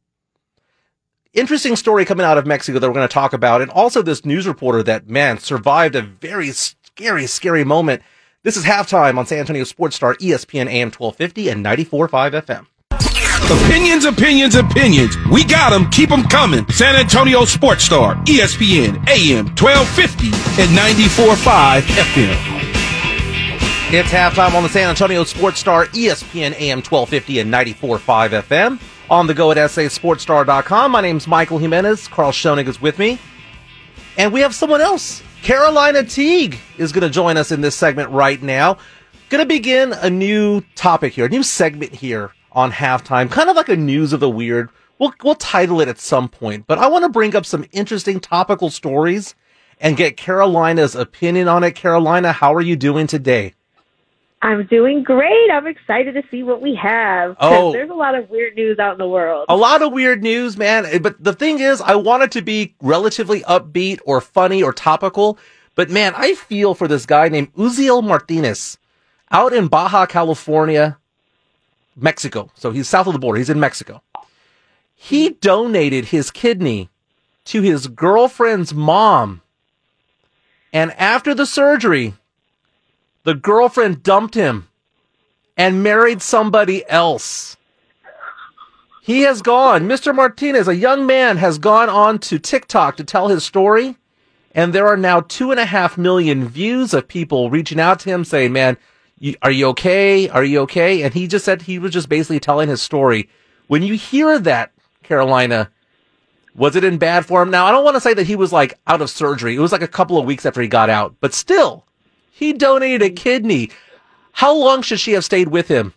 Interesting story coming out of Mexico that we're going to talk about. And also this news reporter that, survived a very scary, scary moment. This is Halftime on San Antonio Sports Star, ESPN AM 1250 and 94.5 FM. Opinions. We got them. Keep them coming. San Antonio Sports Star, ESPN, AM 1250 and 94.5 FM. It's halftime on the San Antonio Sports Star, ESPN, AM 1250 and 94.5 FM. On the go at sasportstar.com. My name's Michael Jimenez. Carl Schonick is with me. And we have someone else. Carolina Teague is going to join us in this segment right now. Going to begin a new topic here, a new segment here on Halftime, kind of like a news of the weird. We'll title it at some point, but I want to bring up some interesting topical stories and get Carolina's opinion on it. Carolina, how are you doing today? I'm doing great. I'm excited to see what we have. Oh, there's a lot of weird news out in the world. A lot of weird news, man. But the thing is, I want it to be relatively upbeat or funny or topical. But man, I feel for this guy named Uziel Martinez out in Baja California, Mexico. So he's south of the border. He's in Mexico. He donated his kidney to his girlfriend's mom. And after the surgery, the girlfriend dumped him and married somebody else. He has gone. Mr. Martinez, a young man, has gone on to TikTok to tell his story And there are now 2.5 million views of people reaching out to him saying, man, are you okay? Are you okay? And he just said he was just basically telling his story. When you hear that, Carolina, was it in bad form? Now, I don't want to say that he was like out of surgery. It was like a couple of weeks after he got out. But still, he donated a kidney. How long should she have stayed with him?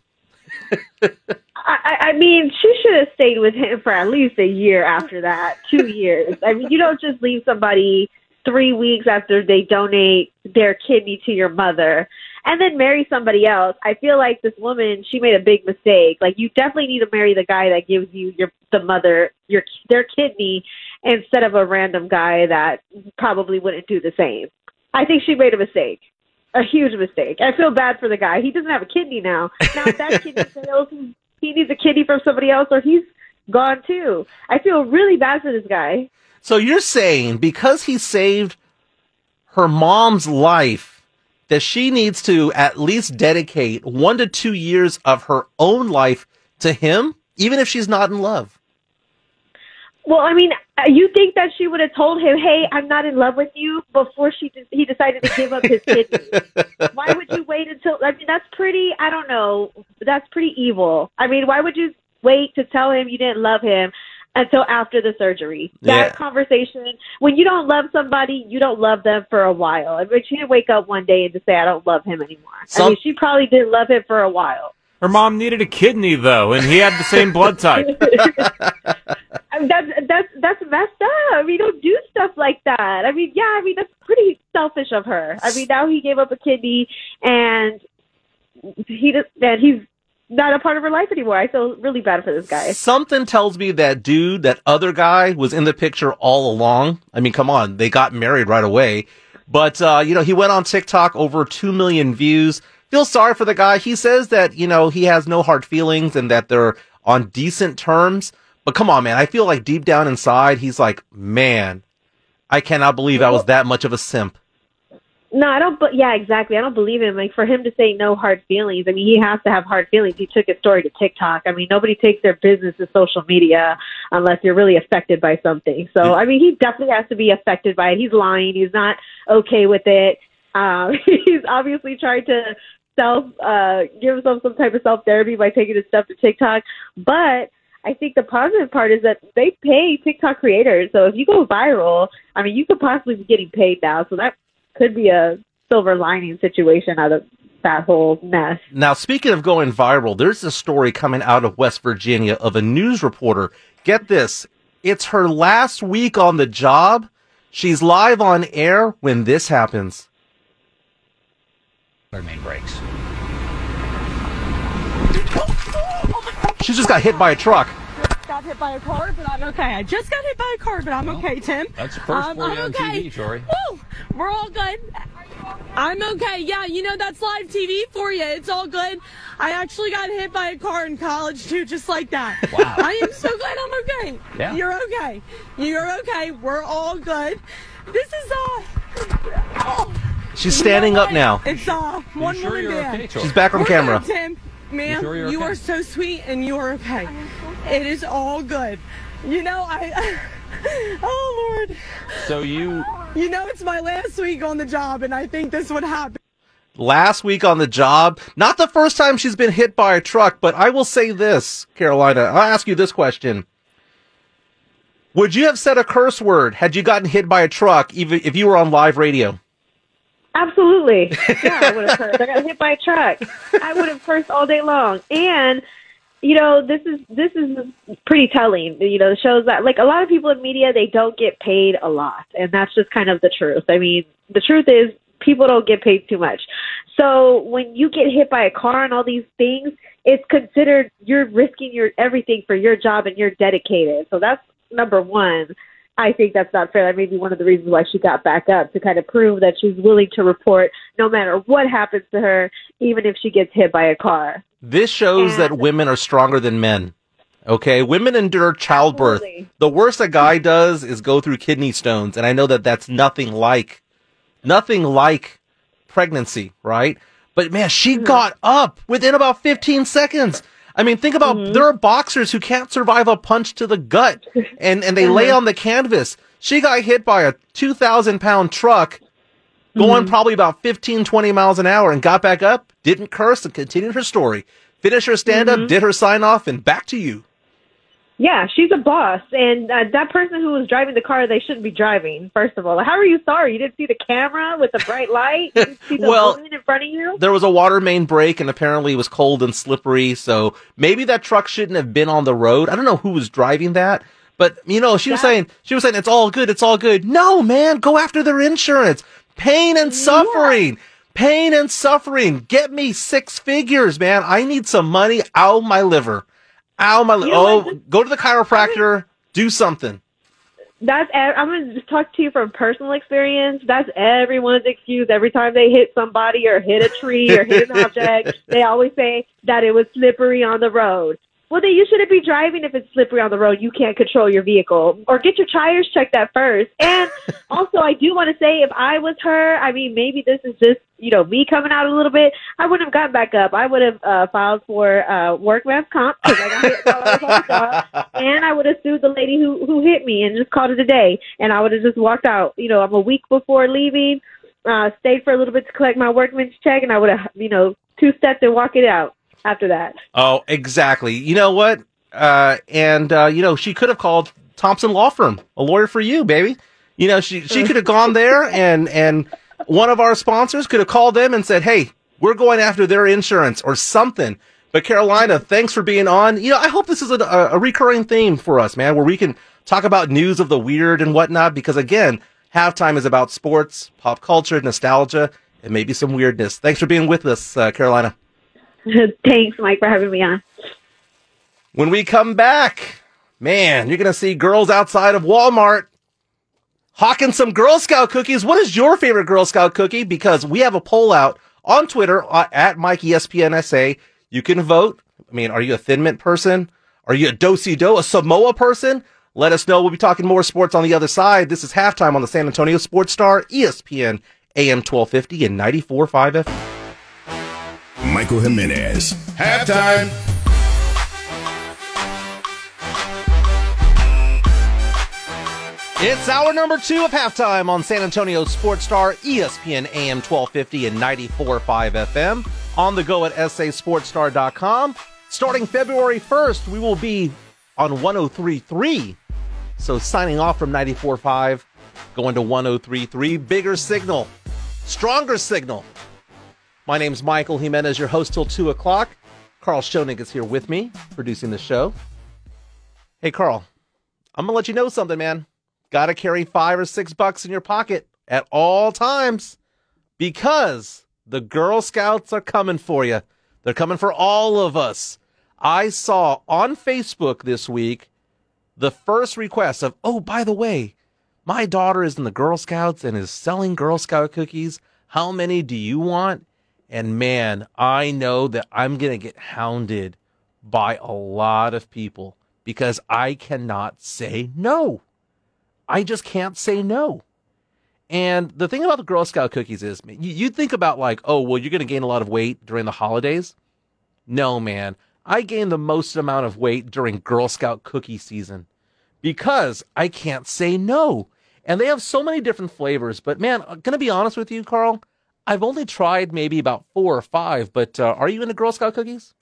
I mean, she should have stayed with him for at least a year after that, 2 years. I mean, you don't just leave somebody 3 weeks after they donate their kidney to your mother and then marry somebody else. I feel like this woman, she made a big mistake. Like, you definitely need to marry the guy that gives you their kidney instead of a random guy that probably wouldn't do the same. I think she made a mistake. A huge mistake. I feel bad for the guy. He doesn't have a kidney now. Now if that kidney fails, he needs a kidney from somebody else or he's gone too. I feel really bad for this guy. So you're saying because he saved her mom's life that she needs to at least dedicate 1 to 2 years of her own life to him, even if she's not in love? Well, I mean, you think that she would have told him, hey, I'm not in love with you before he decided to give up his kidney. Why would you wait until, I mean, that's pretty, I don't know, that's pretty evil. I mean, why would you wait to tell him you didn't love him until after the surgery? That conversation, when you don't love somebody, you don't love them for a while. I mean, she didn't wake up one day and just say, I don't love him anymore. I mean, she probably didn't love him for a while. Her mom needed a kidney, though, and he had the same blood type. I mean, that's messed up. I mean, don't do stuff like that. I mean, yeah, I mean, that's pretty selfish of her. I mean, now he gave up a kidney, and he's not a part of her life anymore. I feel really bad for this guy. Something tells me that dude, that other guy, was in the picture all along. I mean, come on, they got married right away. But, he went on TikTok, over 2 million views. Feel sorry for the guy. He says that, he has no hard feelings and that they're on decent terms. But come on, man, I feel like deep down inside, he's like, man, I cannot believe I was that much of a simp. No, I don't. But yeah, exactly. I don't believe him. Like, for him to say no hard feelings, I mean, he has to have hard feelings. He took his story to TikTok. I mean, nobody takes their business to social media unless you're really affected by something. So, I mean, he definitely has to be affected by it. He's lying. He's not okay with it. He's obviously trying to give himself some type of self-therapy by taking his stuff to TikTok. But I think the positive part is that they pay TikTok creators. So if you go viral, I mean, you could possibly be getting paid now. So that could be a silver lining situation out of that whole mess. Now, speaking of going viral, there's a story coming out of West Virginia of a news reporter. Get this. It's her last week on the job. She's live on air when this happens. Main brakes. She just got hit by a truck. Got hit by a car, but I'm okay. I just got hit by a car, but I'm okay, Tim. That's the first one on TV, Jory. Woo! We're all good. Are you all good? I'm okay. Yeah, that's live TV for you. It's all good. I actually got hit by a car in college, too, just like that. Wow. I am so glad I'm okay. Yeah. You're okay. You're okay. We're all good. This is she's standing up now. It's one woman band. Okay, she's back on camera. Good, Tim, ma'am, you are so sweet and you are okay. It is all good. Oh Lord. So it's my last week on the job, and I think this would happen. Last week on the job, not the first time she's been hit by a truck, but I will say this, Carolina. I'll ask you this question. Would you have said a curse word had you gotten hit by a truck, even if you were on live radio? Absolutely. Yeah, I would have cursed. I got hit by a truck. I would have cursed all day long. And, this is pretty telling. It shows that, like, a lot of people in media, they don't get paid a lot. And that's just kind of the truth. I mean, the truth is people don't get paid too much. So when you get hit by a car and all these things, it's considered you're risking your everything for your job and you're dedicated. So that's number one. I think that's not fair. That may be one of the reasons why she got back up, to kind of prove that she's willing to report no matter what happens to her, even if she gets hit by a car. This shows that women are stronger than men. Okay? Women endure childbirth. Absolutely. The worst a guy does is go through kidney stones. And I know that that's nothing like pregnancy, right? But man, she got up within about 15 seconds. I mean, think about, there are boxers who can't survive a punch to the gut, and they lay on the canvas. She got hit by a 2,000-pound truck going probably about 15, 20 miles an hour and got back up, didn't curse, and continued her story. Finished her stand-up, did her sign-off, and back to you. Yeah, she's a boss. And that person who was driving the car, they shouldn't be driving, first of all. Like, how are you sorry? You didn't see the camera with the bright light? You didn't see the woman in front of you? There was a water main break, and apparently it was cold and slippery, so maybe that truck shouldn't have been on the road. I don't know who was driving that. But, you know, she was saying, it's all good, it's all good. No, man, go after their insurance. Pain and suffering. Yeah. Pain and suffering. Get me six figures, man. I need some money. Ow, my liver. Ow, my liver. Go to the chiropractor. Do something. I'm going to just talk to you from personal experience. That's everyone's excuse. Every time they hit somebody or hit a tree or hit an object, they always say that it was slippery on the road. Well, then you shouldn't be driving if it's slippery on the road. You can't control your vehicle. Or get your tires checked at first. And also, I do want to say, if I was her, I mean, maybe this is just, you know, me coming out a little bit, I wouldn't have gotten back up. I would have filed for workman's comp because I got hit while I was on the dog. And I would have sued the lady who hit me and just called it a day. And I would have just walked out. You know, I'm a week before leaving, stayed for a little bit to collect my workman's check, and I would have, you know, two-stepped and walked it out. After that. Oh, exactly. You know what? You know, she could have called Thompson Law Firm, a lawyer for you, baby. You know, she could have gone there and one of our sponsors could have called them and said, hey, we're going after their insurance or something. But Carolina, thanks for being on. You know, I hope this is a recurring theme for us, man, where we can talk about news of the weird and whatnot, because again, halftime is about sports, pop culture, nostalgia, and maybe some weirdness. Thanks for being with us, Carolina. Thanks, Mike, for having me on. When we come back, man, you're going to see girls outside of Walmart hawking some Girl Scout cookies. What is your favorite Girl Scout cookie? Because we have a poll out on Twitter at MikeESPNSA. You can vote. I mean, are you a Thin Mint person? Are you a Do-Si-Do, a Samoa person? Let us know. We'll be talking more sports on the other side. This is Halftime on the San Antonio Sports Star, ESPN AM 1250 and 94.5 FM. Michael Jimenez. Halftime. It's hour number 2 of Halftime on San Antonio Sports Star, ESPN AM 1250 and 94.5 FM. On the go at sasportstar.com. Starting February 1st, we will be on 103.3. So signing off from 94.5, going to 103.3. Bigger signal. Stronger signal. My name's Michael Jimenez, your host till 2 o'clock. Carl Schonick is here with me, producing the show. Hey, Carl, I'm going to let you know something, man. Got to carry $5 or $6 in your pocket at all times because the Girl Scouts are coming for you. They're coming for all of us. I saw on Facebook this week the first request of, oh, by the way, my daughter is in the Girl Scouts and is selling Girl Scout cookies. How many do you want? And, man, I know that I'm going to get hounded by a lot of people because I cannot say no. I just can't say no. And the thing about the Girl Scout cookies is you think about, like, oh, well, you're going to gain a lot of weight during the holidays. No, man. I gain the most amount of weight during Girl Scout cookie season because I can't say no. And they have so many different flavors. But, man, I'm going to be honest with you, Carl. I've only tried maybe about 4 or 5, but are you into Girl Scout cookies?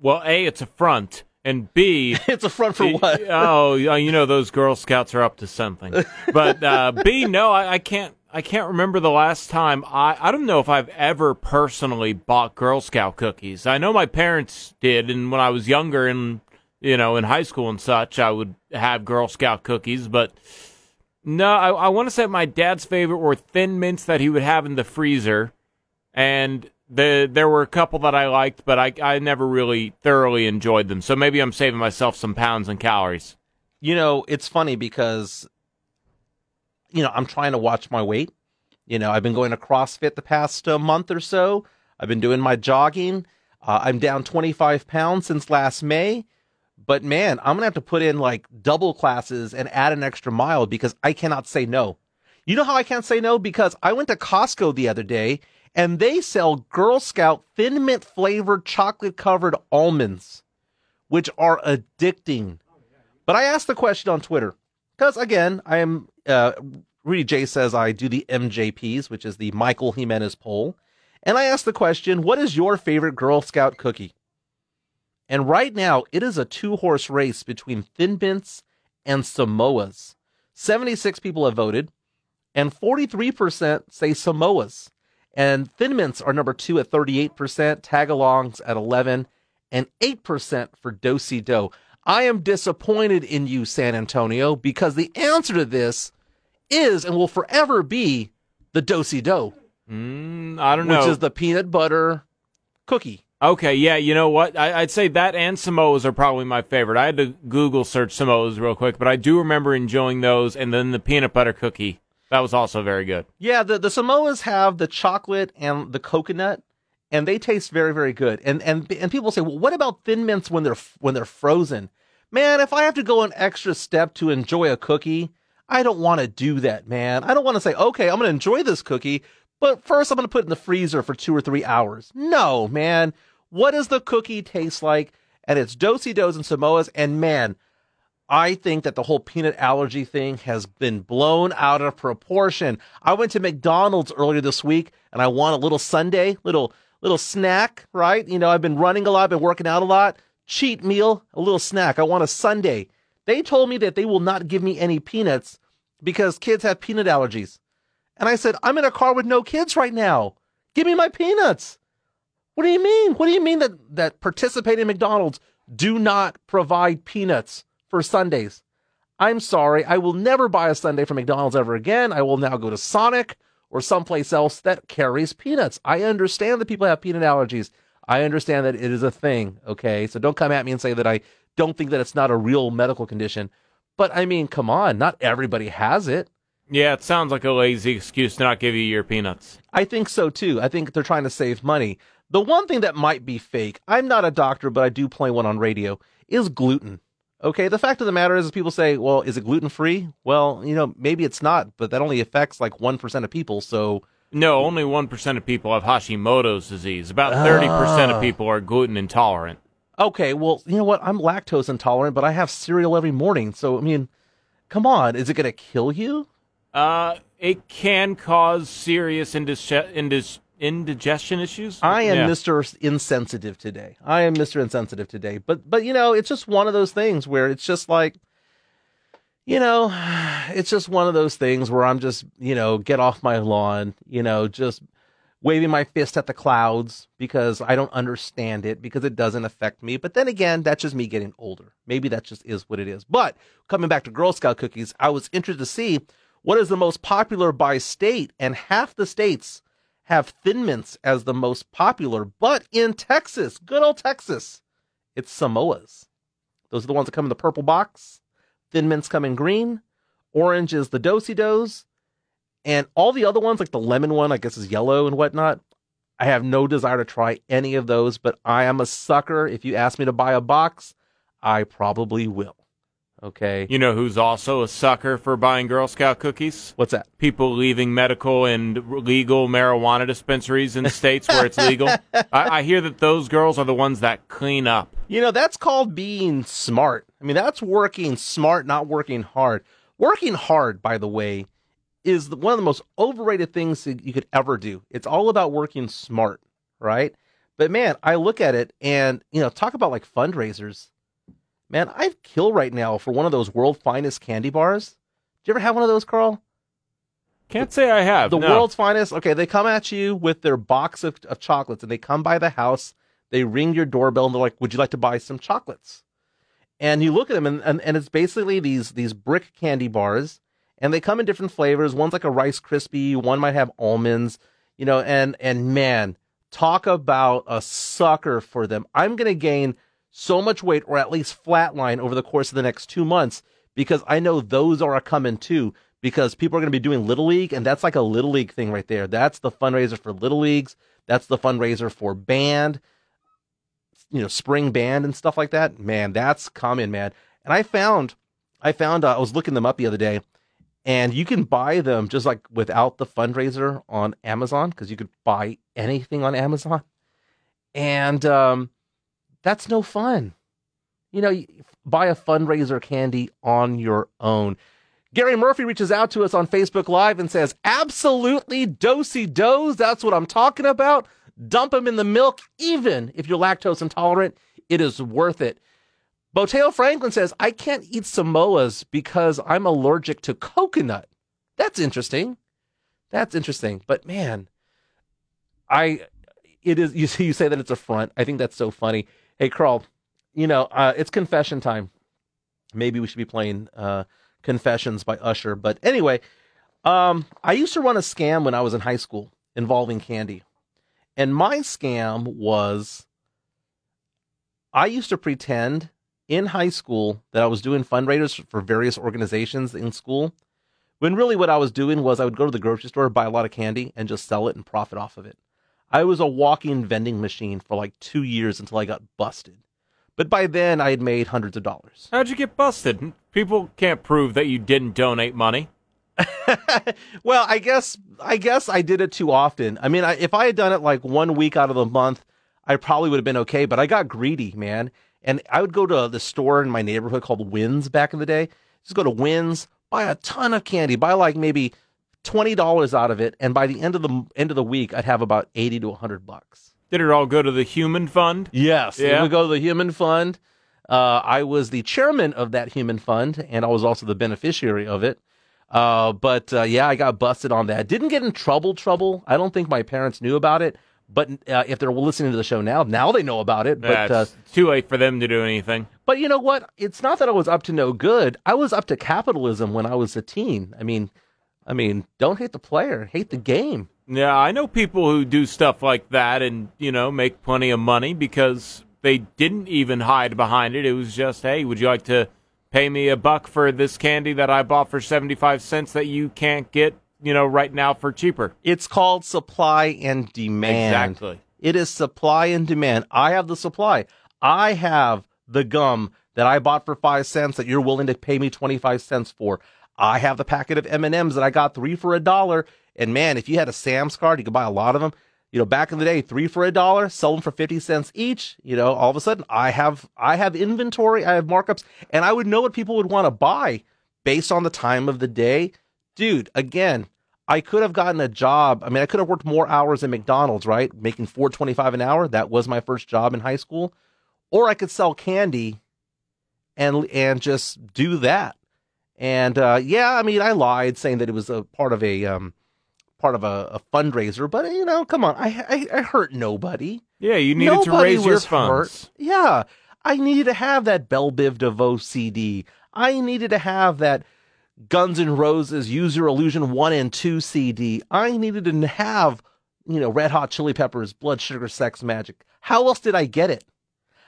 Well, A, it's a front, and B... it's a front for what? Oh, you know, those Girl Scouts are up to something. But B, no, I can't remember the last time. I don't know if I've ever personally bought Girl Scout cookies. I know my parents did, and when I was younger and, you know, in high school and such, I would have Girl Scout cookies, but... No, I want to say my dad's favorite were Thin Mints that he would have in the freezer, and there were a couple that I liked, but I never really thoroughly enjoyed them, so maybe I'm saving myself some pounds and calories. You know, it's funny because, you know, I'm trying to watch my weight. You know, I've been going to CrossFit the past month or so. I've been doing my jogging. I'm down 25 pounds since last May. But, man, I'm going to have to put in, like, double classes and add an extra mile because I cannot say no. You know how I can't say no? Because I went to Costco the other day, and they sell Girl Scout Thin Mint flavored chocolate-covered almonds, which are addicting. But I asked the question on Twitter because, again, I am Rudy J says I do the MJPs, which is the Michael Jimenez poll. And I asked the question, what is your favorite Girl Scout cookie? And right now, it is a two-horse race between Thin Mints and Samoas. 76 people have voted, and 43% say Samoas. And Thin Mints are number 2 at 38%, Tagalongs at 11%, and 8% for Do-Si-Do. I am disappointed in you, San Antonio, because the answer to this is and will forever be the Do-Si-Do. I don't know. Which is the peanut butter cookie. Okay, yeah, you know what? I'd say that and Samoas are probably my favorite. I had to Google search Samoas real quick, but I do remember enjoying those, and then the peanut butter cookie. That was also very good. Yeah, the Samoas have the chocolate and the coconut, and they taste very, very good. And people say, well, what about Thin Mints when they're frozen? Man, if I have to go an extra step to enjoy a cookie, I don't want to do that, man. I don't want to say, okay, I'm going to enjoy this cookie, but first I'm going to put it in the freezer for 2 or 3 hours. No, man. What does the cookie taste like? And it's Do-Si-Dos and Samoas. And man, I think that the whole peanut allergy thing has been blown out of proportion. I went to McDonald's earlier this week, and I want a little sundae, little snack, right? You know, I've been running a lot, been working out a lot. Cheat meal, a little snack. I want a sundae. They told me that they will not give me any peanuts because kids have peanut allergies. And I said, I'm in a car with no kids right now. Give me my peanuts. What do you mean? What do you mean that participating McDonald's do not provide peanuts for Sundays? I'm sorry. I will never buy a sundae from McDonald's ever again. I will now go to Sonic or someplace else that carries peanuts. I understand that people have peanut allergies. I understand that it is a thing, okay? So don't come at me and say that I don't think that it's not a real medical condition. But, I mean, come on. Not everybody has it. Yeah, it sounds like a lazy excuse to not give you your peanuts. I think so, too. I think they're trying to save money. The one thing that might be fake, I'm not a doctor, but I do play one on radio, is gluten. Okay, the fact of the matter is people say, well, is it gluten-free? Well, you know, maybe it's not, but that only affects like 1% of people, so... No, only 1% of people have Hashimoto's disease. About 30% of people are gluten intolerant. Okay, well, you know what? I'm lactose intolerant, but I have cereal every morning, so, I mean, come on, is it going to kill you? It can cause serious indigestion issues? Mr. Insensitive today. I am Mr. Insensitive today. But you know, it's just one of those things where it's just like, you know, it's just one of those things where I'm just, you know, get off my lawn, you know, just waving my fist at the clouds because I don't understand it, because it doesn't affect me. But then again, that's just me getting older. Maybe that just is what it is. But coming back to Girl Scout cookies, I was interested to see what is the most popular by state, and half the states have Thin Mints as the most popular, but in Texas, good old Texas, it's Samoas. Those are the ones that come in the purple box. Thin Mints come in green. Orange is the Do-Si-Dos. And all the other ones, like the lemon one, I guess is yellow and whatnot, I have no desire to try any of those, but I am a sucker. If you ask me to buy a box, I probably will. Okay. You know who's also a sucker for buying Girl Scout cookies? What's that? People leaving medical and legal marijuana dispensaries in the states where it's legal. I hear that those girls are the ones that clean up. You know, that's called being smart. I mean, that's working smart, not working hard. Working hard, by the way, is one of the most overrated things that you could ever do. It's all about working smart, right? But, man, I look at it and, you know, talk about, like, fundraisers. Man, I'd kill right now for one of those World Finest candy bars. Did you ever have one of those, Carl? Can't say I have. The World's Finest. Okay, they come at you with their box of chocolates, and they come by the house, they ring your doorbell, and they're like, would you like to buy some chocolates? And you look at them, and it's basically these brick candy bars, and they come in different flavors. One's like a Rice Krispie, one might have almonds, you know, and man, talk about a sucker for them. I'm going to gain so much weight, or at least flatline, over the course of the next 2 months, because I know those are a coming too, because people are going to be doing Little League, and that's like a Little League thing right there. That's the fundraiser for Little Leagues. That's the fundraiser for band, you know, spring band and stuff like that. Man, that's coming, man. And I was looking them up the other day, and you can buy them just like without the fundraiser on Amazon, because you could buy anything on Amazon. And, that's no fun. You know, you buy a fundraiser candy on your own. Gary Murphy reaches out to us on Facebook Live and says, absolutely do-si-dos. That's what I'm talking about. Dump them in the milk, even if you're lactose intolerant. It is worth it. Boteo Franklin says, I can't eat Samoas because I'm allergic to coconut. That's interesting. That's interesting. But man, you say that it's a front. I think that's so funny. Hey, Carl, it's confession time. Maybe we should be playing Confessions by Usher. But anyway, I used to run a scam when I was in high school involving candy. And my scam was, I used to pretend in high school that I was doing fundraisers for various organizations in school, when really what I was doing was I would go to the grocery store, buy a lot of candy, and just sell it and profit off of it. I was a walking vending machine for like 2 years until I got busted. But by then, I had made hundreds of dollars. How'd you get busted? People can't prove that you didn't donate money. Well, I guess I did it too often. I mean, if I had done it like 1 week out of the month, I probably would have been okay, but I got greedy, man. And I would go to the store in my neighborhood called Wynn's back in the day. Just go to Wynn's, buy a ton of candy, buy like maybe $20 out of it, and by the end of the week, I'd have about $80 to $100. Did it all go to the human fund? Yes, yeah. It would go to the human fund. I was the chairman of that human fund, and I was also the beneficiary of it. But I got busted on that. Didn't get in trouble. I don't think my parents knew about it. But if they're listening to the show now they know about it. But it's too late for them to do anything. But you know what? It's not that I was up to no good. I was up to capitalism when I was a teen. I mean, don't hate the player, hate the game. Yeah, I know people who do stuff like that and, make plenty of money because they didn't even hide behind it. It was just, hey, would you like to pay me $1 for this candy that I bought for 75 cents that you can't get? Right now for cheaper. It's called supply and demand. Exactly. It is supply and demand. I have the supply. I have the gum that I bought for 5 cents that you're willing to pay me 25 cents for. I have the packet of M&Ms that I got 3 for $1. And man, if you had a Sam's card, you could buy a lot of them. Back in the day, 3 for $1, sell them for 50 cents each. All of a sudden I have inventory, I have markups, and I would know what people would want to buy based on the time of the day. Dude, again, I could have gotten a job. I mean, I could have worked more hours at McDonald's, right? Making $4.25 an hour. That was my first job in high school. Or I could sell candy and just do that. And I lied saying that it was a part of a fundraiser, but come on, I hurt nobody. Yeah, you needed nobody to raise your funds. Hurt. Yeah, I needed to have that Belle Biv DeVoe CD. I needed to have that Guns N' Roses Use Your Illusion 1 and 2 CD. I needed to have, Red Hot Chili Peppers, Blood Sugar Sex Magic. How else did I get it?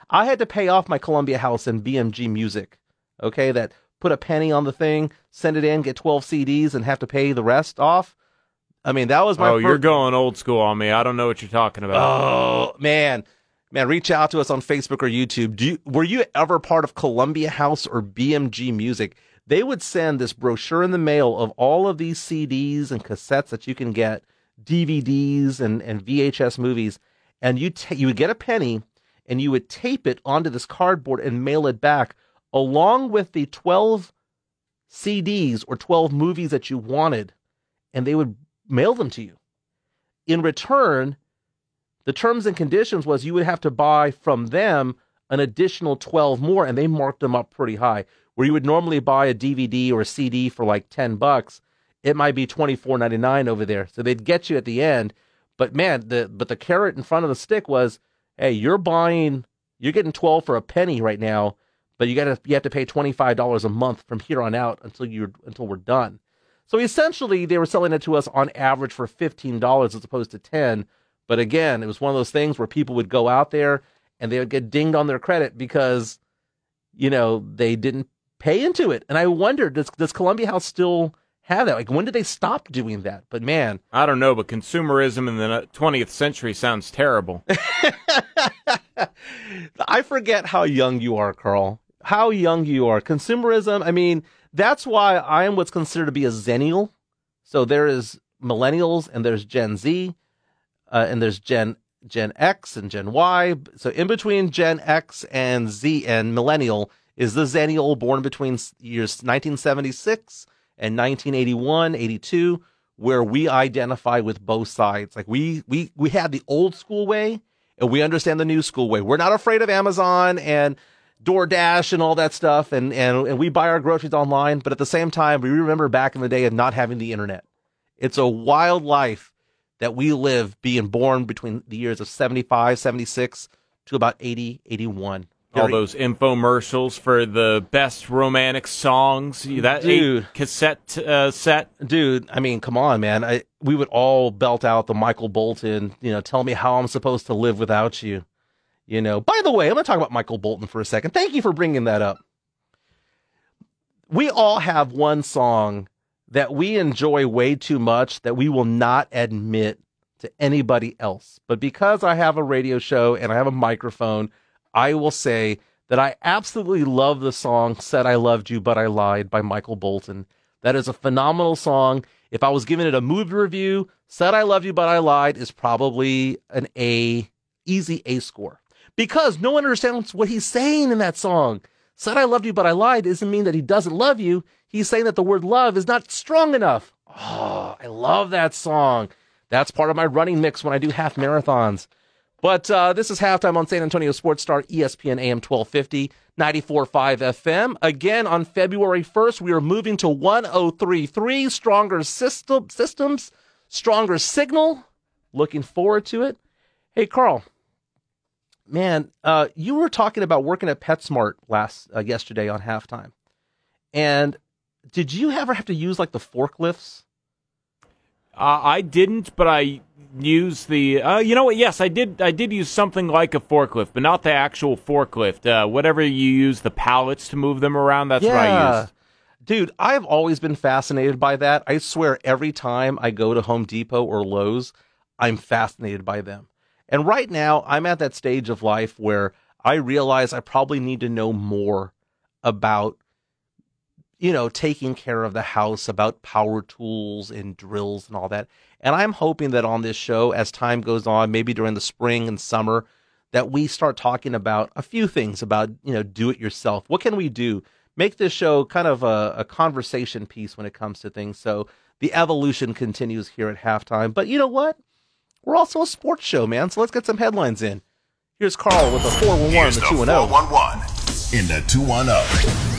I had to pay off my Columbia House and BMG Music. Okay, that put a penny on the thing, send it in, get 12 CDs, and have to pay the rest off. I mean, that was my first... you're going old school on me. I don't know what you're talking about. Oh, man. Man, reach out to us on Facebook or YouTube. Were you ever part of Columbia House or BMG Music? They would send this brochure in the mail of all of these CDs and cassettes that you can get, DVDs and VHS movies, and you would get a penny, and you would tape it onto this cardboard and mail it back, along with the 12 CDs or 12 movies that you wanted, and they would mail them to you. In return, the terms and conditions was you would have to buy from them an additional 12 more, and they marked them up pretty high. Where you would normally buy a DVD or a CD for like $10, it might be $24.99 over there. So they'd get you at the end. But man, the carrot in front of the stick was, hey, you're getting 12 for a penny right now, but you have to pay $25 a month from here on out until we're done. So essentially, they were selling it to us on average for $15 as opposed to $10. But again, it was one of those things where people would go out there and they would get dinged on their credit because they didn't pay into it. And I wonder, does Columbia House still have that? Like, when did they stop doing that? But man, I don't know, but consumerism in the 20th century sounds terrible. I forget how young you are, Carl. How young you are. Consumerism, I mean, that's why I am what's considered to be a Xennial. So there is millennials, and there's Gen Z, and there's Gen X and Gen Y. So in between Gen X and Z and millennial is the Xennial, born between years 1976 and 1981, 82, where we identify with both sides. Like we have the old school way and we understand the new school way. We're not afraid of Amazon and DoorDash and all that stuff. And we buy our groceries online. But at the same time, we remember back in the day of not having the internet. It's a wild life that we live being born between the years of 75, 76 to about 80, 81. All those infomercials for the best romantic songs. That dude, cassette set. Dude, I mean, come on, man. We would all belt out the Michael Bolton, tell me how I'm supposed to live without you. You know, by the way, I'm going to talk about Michael Bolton for a second. Thank you for bringing that up. We all have one song that we enjoy way too much that we will not admit to anybody else. But because I have a radio show and I have a microphone, I will say that I absolutely love the song Said I Loved You But I Lied by Michael Bolton. That is a phenomenal song. If I was giving it a movie review, Said I Loved You But I Lied is probably an A, easy A score. Because no one understands what he's saying in that song. Said I loved you but I lied doesn't mean that he doesn't love you. He's saying that the word love is not strong enough. Oh, I love that song. That's part of my running mix when I do half marathons. But this is Halftime on San Antonio Sports Star, ESPN AM 1250, 94.5 FM. Again, on February 1st, we are moving to 103.3, stronger systems, stronger signal. Looking forward to it. Hey, Carl, man, you were talking about working at PetSmart yesterday on Halftime. And did you ever have to use, the forklifts? I didn't, but I used the, yes, I did use something like a forklift, but not the actual forklift. Whatever you use, the pallets to move them around, that's what I used. Dude, I've always been fascinated by that. I swear every time I go to Home Depot or Lowe's, I'm fascinated by them. And right now, I'm at that stage of life where I realize I probably need to know more about taking care of the house, about power tools and drills and all that. And I'm hoping that on this show, as time goes on, maybe during the spring and summer, that we start talking about a few things about, do it yourself. What can we do? Make this show kind of a conversation piece when it comes to things. So the evolution continues here at Halftime. But you know what? We're also a sports show, man. So let's get some headlines in. Here's Carl with the 411 and the 210. 411 in the 210.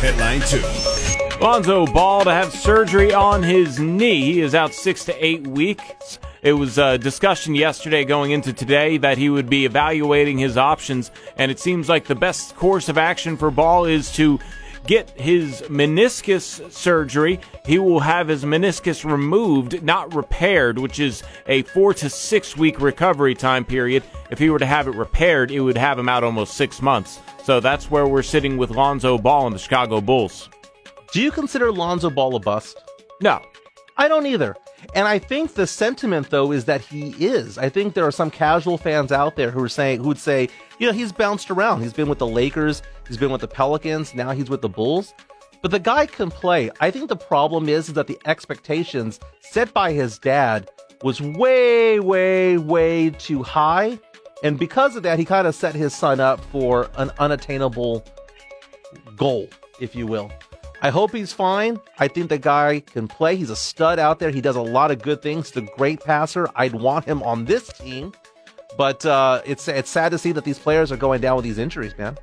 Headline 2. Lonzo Ball to have surgery on his knee. He is out 6 to 8 weeks. It was a discussion yesterday going into today that he would be evaluating his options, and it seems like the best course of action for Ball is to get his meniscus surgery. He will have his meniscus removed, not repaired, which is a 4 to 6 week recovery time period. If he were to have it repaired, it would have him out almost 6 months. So that's where we're sitting with Lonzo Ball and the Chicago Bulls. Do you consider Lonzo Ball a bust? No, I don't either. And I think the sentiment, though, is that he is. I think there are some casual fans out there who would say, he's bounced around. He's been with the Lakers. He's been with the Pelicans. Now he's with the Bulls. But the guy can play. I think the problem is that the expectations set by his dad was way, way, way too high. And because of that, he kind of set his son up for an unattainable goal, if you will. I hope he's fine. I think the guy can play. He's a stud out there. He does a lot of good things. He's a great passer. I'd want him on this team. But it's sad to see that these players are going down with these injuries, man.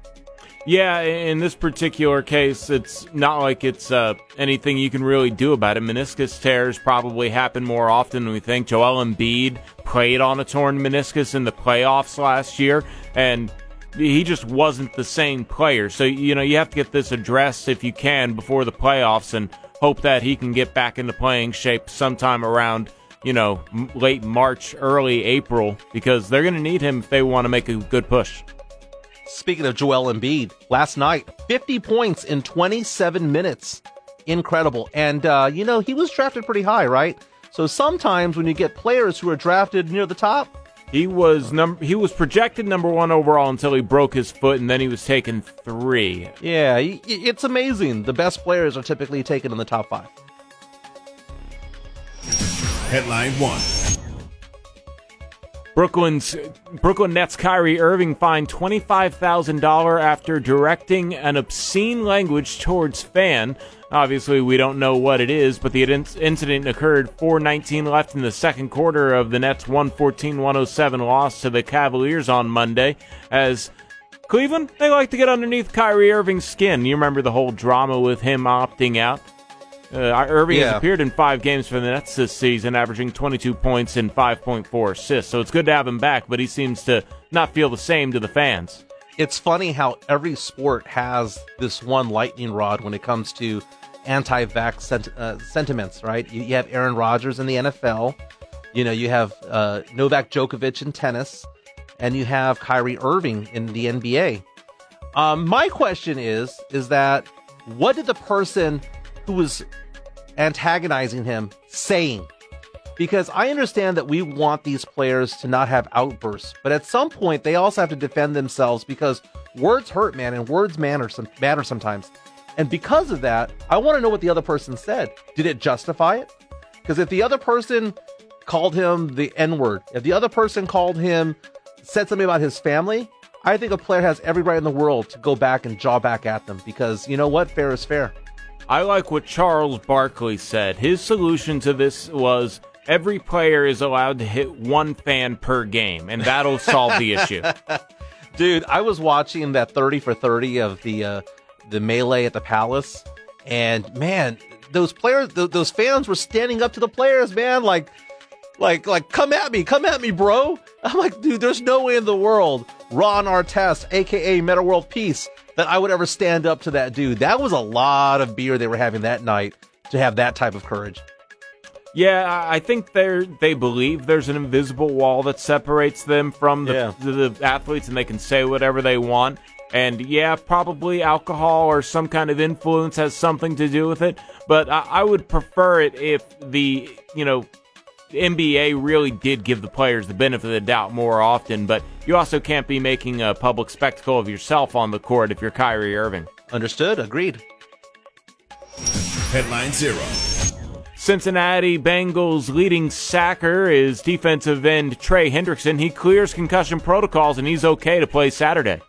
Yeah, in this particular case, it's not like it's anything you can really do about it. Meniscus tears probably happen more often than we think. Joel Embiid played on a torn meniscus in the playoffs last year, and he just wasn't the same player. So, you have to get this addressed if you can before the playoffs and hope that he can get back into playing shape sometime around, late March, early April, because they're going to need him if they want to make a good push. Speaking of Joel Embiid, last night, 50 points in 27 minutes. Incredible. And, he was drafted pretty high, right? So sometimes when you get players who are drafted near the top, he was projected number one overall until he broke his foot, and then he was taken 3. Yeah, it's amazing. The best players are typically taken in the top 5. Headline 1. Brooklyn Nets Kyrie Irving fined $25,000 after directing an obscene language towards fan. Obviously, we don't know what it is, but the incident occurred 4:19 left in the second quarter of the Nets' 114-107 loss to the Cavaliers on Monday. As Cleveland, they like to get underneath Kyrie Irving's skin. You remember the whole drama with him opting out? Irving has appeared in 5 games for the Nets this season, averaging 22 points and 5.4 assists. So it's good to have him back, but he seems to not feel the same to the fans. It's funny how every sport has this one lightning rod when it comes to anti-vax sentiments, right? You have Aaron Rodgers in the NFL. You know, you have Novak Djokovic in tennis. And you have Kyrie Irving in the NBA. My question is that what did the person who was antagonizing him saying? Because I understand that we want these players to not have outbursts, but at some point they also have to defend themselves because words hurt, man, and words matter sometimes. And because of that, I want to know what the other person said. Did it justify it? Because if the other person called him the N-word, if the other person called him, said something about his family, I think a player has every right in the world to go back and jaw back at them because, you know what, fair is fair. I like what Charles Barkley said. His solution to this was every player is allowed to hit one fan per game, and that'll solve the issue. Dude, I was watching that 30 for 30 of the melee at the Palace, and, man, those players, those fans were standing up to the players, man, like, come at me, bro. I'm like, dude, there's no way in the world, Ron Artest, a.k.a. Meta World Peace, that I would ever stand up to that dude. That was a lot of beer they were having that night to have that type of courage. Yeah, I think they believe there's an invisible wall that separates them from the athletes, and they can say whatever they want. And, yeah, probably alcohol or some kind of influence has something to do with it. But I would prefer it if the, you know, NBA really did give the players the benefit of the doubt more often, but you also can't be making a public spectacle of yourself on the court if you're Kyrie Irving. Understood. Agreed. Headline 0. Cincinnati Bengals leading sacker is defensive end Trey Hendrickson. He clears concussion protocols, and he's okay to play Saturday.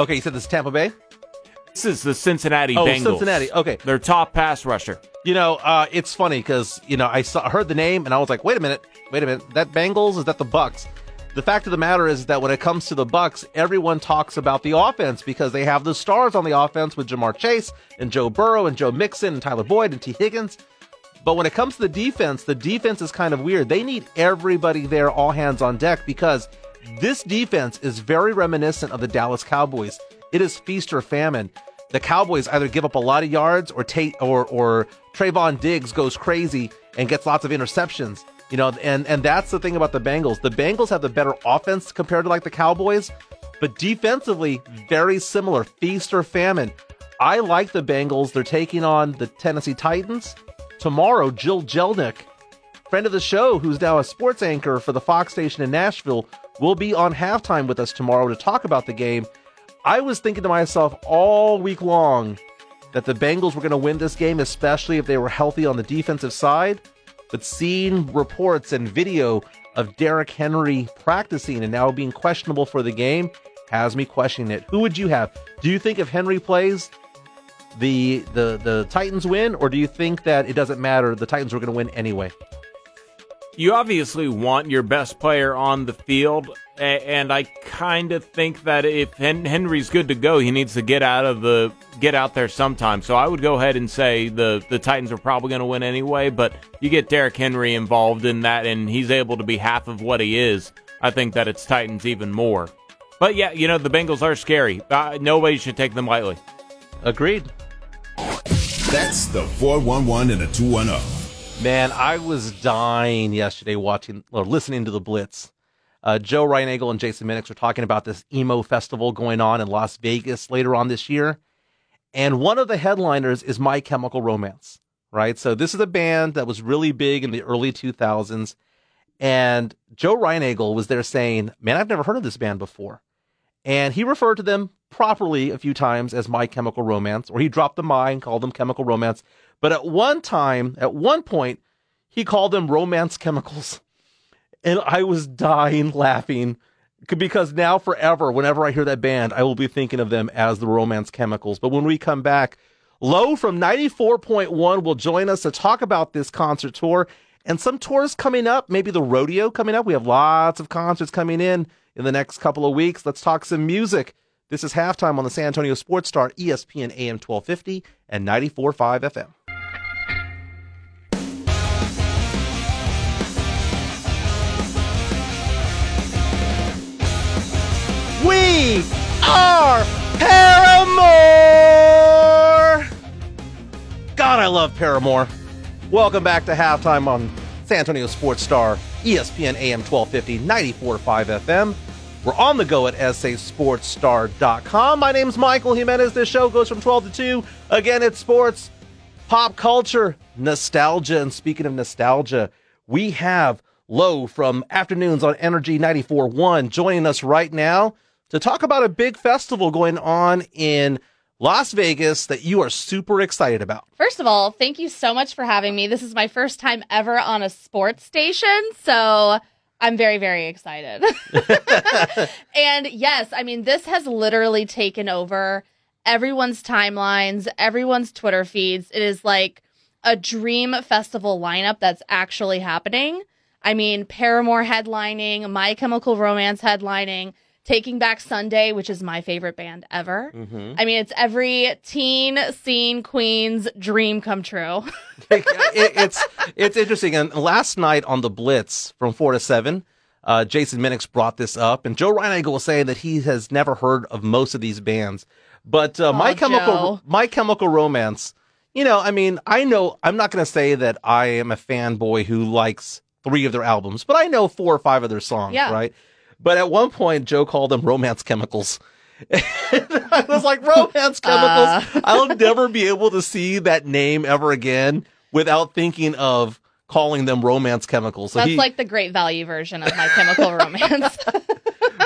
Okay, you said this is Tampa Bay? This is the Cincinnati Bengals. Oh, Cincinnati. Okay. Their top pass rusher. You know, it's funny because, you know, I heard the name and I was like, wait a minute. That Bengals, is that the Bucks? The fact of the matter is that when it comes to the Bucks, everyone talks about the offense because they have the stars on the offense with Jamar Chase and Joe Burrow and Joe Mixon and Tyler Boyd and T. Higgins. But when it comes to the defense is kind of weird. They need everybody there, all hands on deck, because this defense is very reminiscent of the Dallas Cowboys. It is feast or famine. The Cowboys either give up a lot of yards or Trayvon Diggs goes crazy and gets lots of interceptions, you know, and that's the thing about the Bengals. The Bengals have the better offense compared to like the Cowboys, but defensively, very similar, feast or famine. I like the Bengals. They're taking on the Tennessee Titans. Tomorrow, Jill Jelnick, friend of the show, who's now a sports anchor for the Fox station in Nashville, will be on halftime with us tomorrow to talk about the game. I was thinking to myself all week long that the Bengals were going to win this game, especially if they were healthy on the defensive side. But seeing reports and video of Derrick Henry practicing and now being questionable for the game has me questioning it. Who would you have? Do you think if Henry plays, the Titans win, or do you think that it doesn't matter, the Titans were going to win anyway? You obviously want your best player on the field, and I kind of think that if Henry's good to go, he needs to get out there sometime. So I would go ahead and say the Titans are probably going to win anyway, but you get Derrick Henry involved in that, and he's able to be half of what he is. I think that it's Titans even more. But, yeah, you know, the Bengals are scary. Nobody should take them lightly. Agreed. That's the 411 and the 210. Man, I was dying yesterday watching or listening to the Blitz. Joe Reinagle and Jason Minix were talking about this emo festival going on in Las Vegas later on this year. And one of the headliners is My Chemical Romance, right? So this is a band that was really big in the early 2000s. And Joe Reinagle was there saying, man, I've never heard of this band before. And he referred to them properly a few times as My Chemical Romance, or he dropped the "my" and called them Chemical Romance. But at one point, he called them Romance Chemicals. and I was dying laughing because now forever, whenever I hear that band, I will be thinking of them as the Romance Chemicals. But when we come back, Lo from 94.1 will join us to talk about this concert tour and some tours coming up, maybe the rodeo coming up. We have lots of concerts coming in the next couple of weeks. Let's talk some music. This is Halftime on the San Antonio Sports Star, ESPN AM 1250 and 94.5 FM. We are Paramore! God, I love Paramore. Welcome back to Halftime on San Antonio Sports Star, ESPN AM 1250, 94.5 FM. We're on the go at sasportstar.com. My name's Michael Jimenez. This show goes from 12 to 2. Again, it's sports, pop culture, nostalgia. And speaking of nostalgia, we have Lo from Afternoons on Energy 94.1 joining us right now to talk about a big festival going on in Las Vegas that you are super excited about. First of all, thank you so much for having me. This is my first time ever on a sports station, so I'm very, very excited. And yes, I mean, this has literally taken over everyone's timelines, everyone's Twitter feeds. It is like a dream festival lineup that's actually happening. I mean, Paramore headlining, My Chemical Romance headlining, Taking Back Sunday, which is my favorite band ever. Mm-hmm. I mean, it's every teen scene queen's dream come true. It's interesting. And last night on The Blitz from 4 to 7, Jason Minix brought this up. And Joe Reinagle was saying that he has never heard of most of these bands. But My Chemical Romance, you know, I mean, I know I'm not going to say that I am a fanboy who likes 3 of their albums, but I know 4 or 5 of their songs, yeah, right? But at one point, Joe called them Romance Chemicals. I was like, Romance Chemicals? I'll never be able to see that name ever again without thinking of calling them Romance Chemicals. So that's like the Great Value version of My Chemical Romance.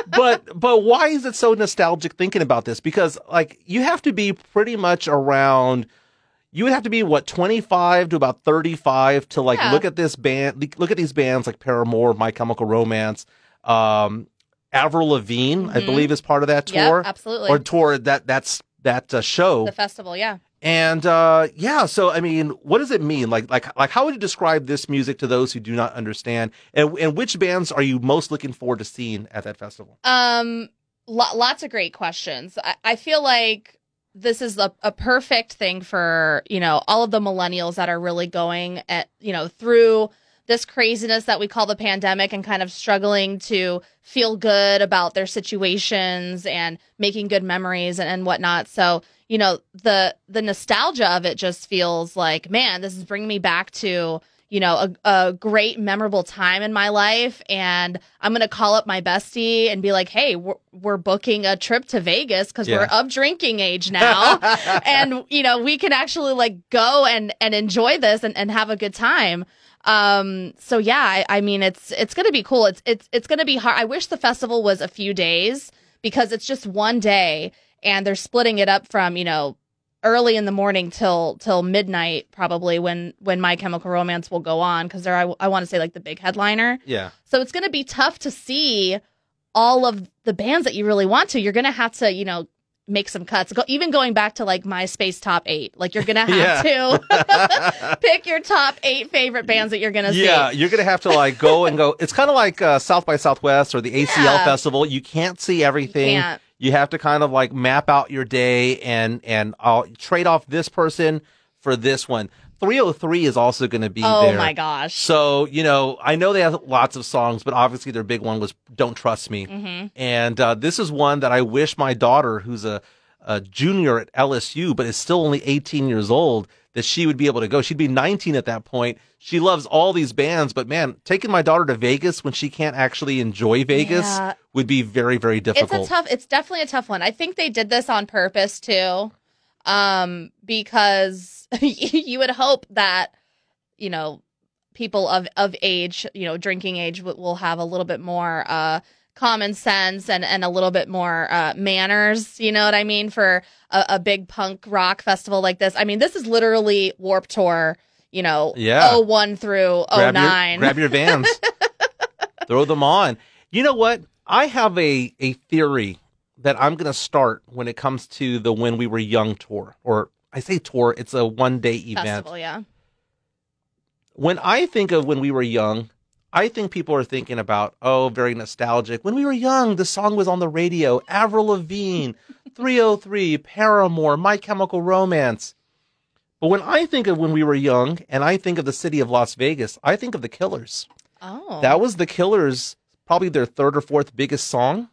But why is it so nostalgic thinking about this? Because like you have to be pretty much around, you would have to be, what, 25 to about 35 to like look at this band, look at these bands like Paramore, My Chemical Romance. Avril Lavigne, I believe, is part of that tour. Yep, absolutely. Or tour that's show. The festival, yeah. And so I mean, what does it mean? Like how would you describe this music to those who do not understand? And which bands are you most looking forward to seeing at that festival? Lots of great questions. I feel like this is a perfect thing for, you know, all of the millennials that are really going at, you know, through this craziness that we call the pandemic and kind of struggling to feel good about their situations and making good memories and whatnot. So, you know, the nostalgia of it just feels like, man, this is bringing me back to, you know, a great memorable time in my life. And I'm going to call up my bestie and be like, hey, we're booking a trip to Vegas because we're of drinking age now. And, you know, we can actually like go and enjoy this and have a good time. So yeah, I mean, it's going to be cool. It's going to be hard. I wish the festival was a few days because it's just one day and they're splitting it up from, you know, early in the morning till midnight, probably when My Chemical Romance will go on. 'Cause they're, I want to say like the big headliner. Yeah. So it's going to be tough to see all of the bands that you really want to. You're going to have to, you know, make some cuts. Even going back to like MySpace top 8, like you're gonna have to pick your top 8 favorite bands that you're gonna see. Yeah, you're gonna have to like go. It's kind of like South by Southwest or the ACL Festival. You can't see everything. You have to kind of like map out your day and I'll trade off this person for this one. 303 is also going to be there. Oh, my gosh. So, you know, I know they have lots of songs, but obviously their big one was Don't Trust Me. Mm-hmm. And this is one that I wish my daughter, who's a junior at LSU, but is still only 18 years old, that she would be able to go. She'd be 19 at that point. She loves all these bands, but man, taking my daughter to Vegas when she can't actually enjoy Vegas would be very, very difficult. It's definitely a tough one. I think they did this on purpose, too. Because you would hope that, you know, people of age, you know, drinking age will have a little bit more, common sense and a little bit more, manners, you know what I mean? For a big punk rock festival like this. I mean, this is literally Warped Tour, you know, 01 through 09. Grab your Vans. Throw them on. You know what? I have a theory that I'm going to start when it comes to the When We Were Young tour. Or I say tour, it's a one-day event. Festival, yeah. When I think of When We Were Young, I think people are thinking about, oh, very nostalgic. When we were young, the song was on the radio. Avril Lavigne, 303, Paramore, My Chemical Romance. But when I think of When We Were Young, and I think of the city of Las Vegas, I think of the Killers. Oh. That was the Killers, probably their third or fourth biggest song.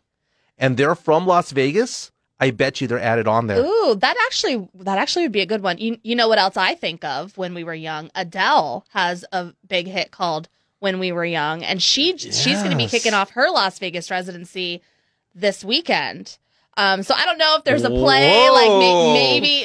And they're from Las Vegas. I bet you they're added on there. Ooh, that actually would be a good one. You know what else I think of when we were young? Adele has a big hit called When We Were Young, and she's going to be kicking off her Las Vegas residency this weekend. So I don't know if there's a play. Whoa. Like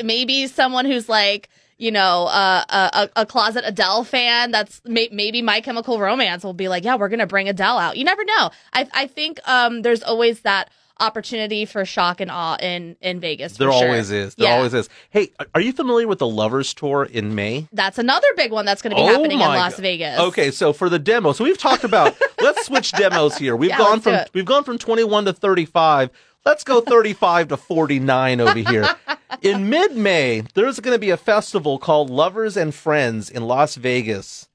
maybe someone who's like, you know, a closet Adele fan. That's maybe My Chemical Romance will be like, yeah, we're going to bring Adele out. You never know. I think there's always that opportunity for shock and awe in Vegas. There always is. There always is. Hey, are you familiar with the Lovers Tour in May? That's another big one that's going to be happening in Las Vegas. Okay, so for the demo, so we've talked about let's switch demos here. We've gone from 21 to 35. Let's go 35 to 49 over here. In mid-May, there's going to be a festival called Lovers and Friends in Las Vegas.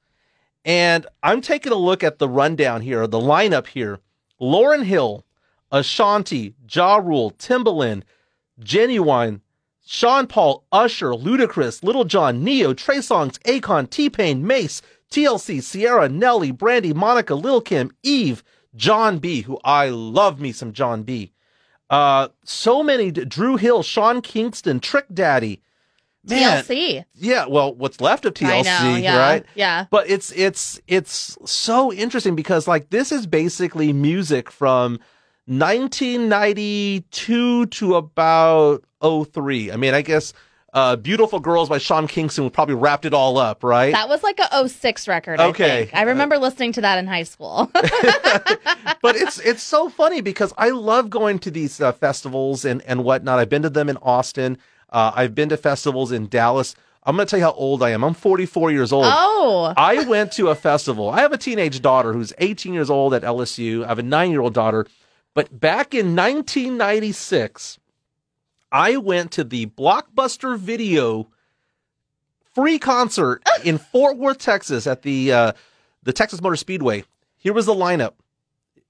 And I'm taking a look at the rundown here, the lineup here. Lauryn Hill, Ashanti, Ja Rule, Timbaland, Genuine, Sean Paul, Usher, Ludacris, Little John, Neo, Trey Songz, Akon, T-Pain, Mace, TLC, Ciara, Nelly, Brandy, Monica, Lil' Kim, Eve, John B., who I love me some John B. So many, Drew Hill, Sean Kingston, Trick Daddy. Man, TLC. Yeah, well, what's left of TLC, I know, yeah, right? Yeah. But it's so interesting because, like, this is basically music from 1992 to about 03. I mean, I guess Beautiful Girls by Sean Kingston would probably wrapped it all up, right? That was like a 06 record, okay. I think. I remember listening to that in high school. But it's so funny because I love going to these festivals and whatnot. I've been to them in Austin. I've been to festivals in Dallas. I'm going to tell you how old I am. I'm 44 years old. Oh. I went to a festival. I have a teenage daughter who's 18 years old at LSU. I have a 9-year-old daughter. But back in 1996, I went to the Blockbuster Video free concert in Fort Worth, Texas at the Texas Motor Speedway. Here was the lineup.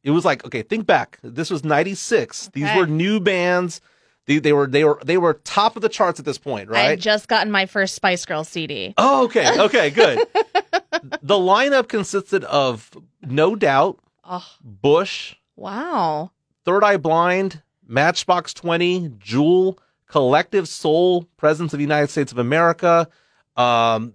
It was like, okay, think back. This was 96. Okay. These were new bands. They were top of the charts at this point, right? I had just gotten my first Spice Girls CD. Oh, okay. Okay, good. The lineup consisted of No Doubt, Bush, wow, Third Eye Blind, Matchbox 20, Jewel, Collective Soul, Presidents of the United States of America. What's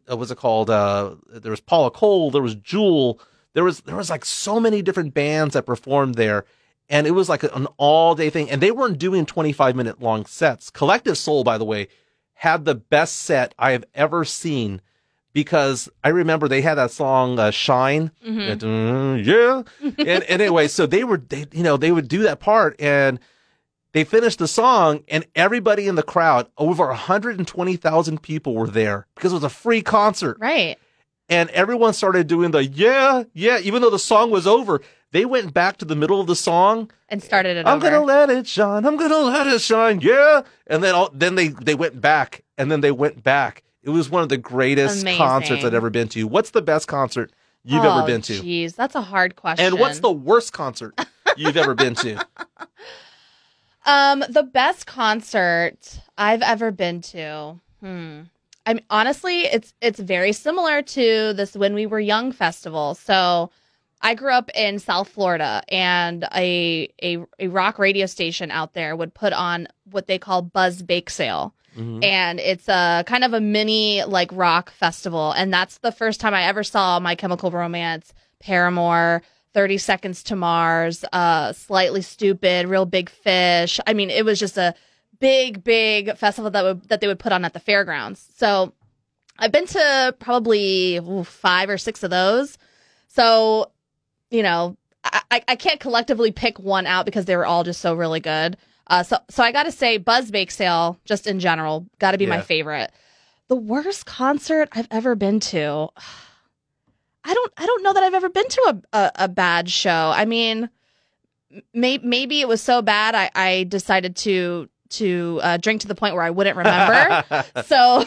it called? There was Paula Cole. There was Jewel. There was like so many different bands that performed there, and it was like an all day thing. And they weren't doing 25-minute long sets. Collective Soul, by the way, had the best set I have ever seen. Because I remember they had that song "Shine," and anyway, so they would do that part, and they finished the song, and everybody in the crowd, over 120,000 people were there because it was a free concert, right? And everyone started doing the even though the song was over. They went back to the middle of the song and started it. I'm gonna let it shine. I'm gonna let it shine. Yeah, and then they went back. It was one of the greatest concerts I'd ever been to. What's the best concert you've ever been to? Geez, that's a hard question. And what's the worst concert you've ever been to? The best concert I've ever been to. I mean, honestly, it's very similar to this When We Were Young festival. So I grew up in South Florida, and a rock radio station out there would put on what they call Buzz Bake Sale. Mm-hmm. And it's a kind of a mini like rock festival. And that's the first time I ever saw My Chemical Romance, Paramore, 30 Seconds to Mars, Slightly Stupid, Real Big Fish. I mean, it was just a big, big festival that they would put on at the fairgrounds. So I've been to probably 5 or 6 of those. So, you know, I can't collectively pick one out because they were all just so really good. So I got to say, Buzz Bake Sale, just in general, got to be my favorite. The worst concert I've ever been to. I don't know that I've ever been to a bad show. I mean, maybe it was so bad I decided to drink to the point where I wouldn't remember. So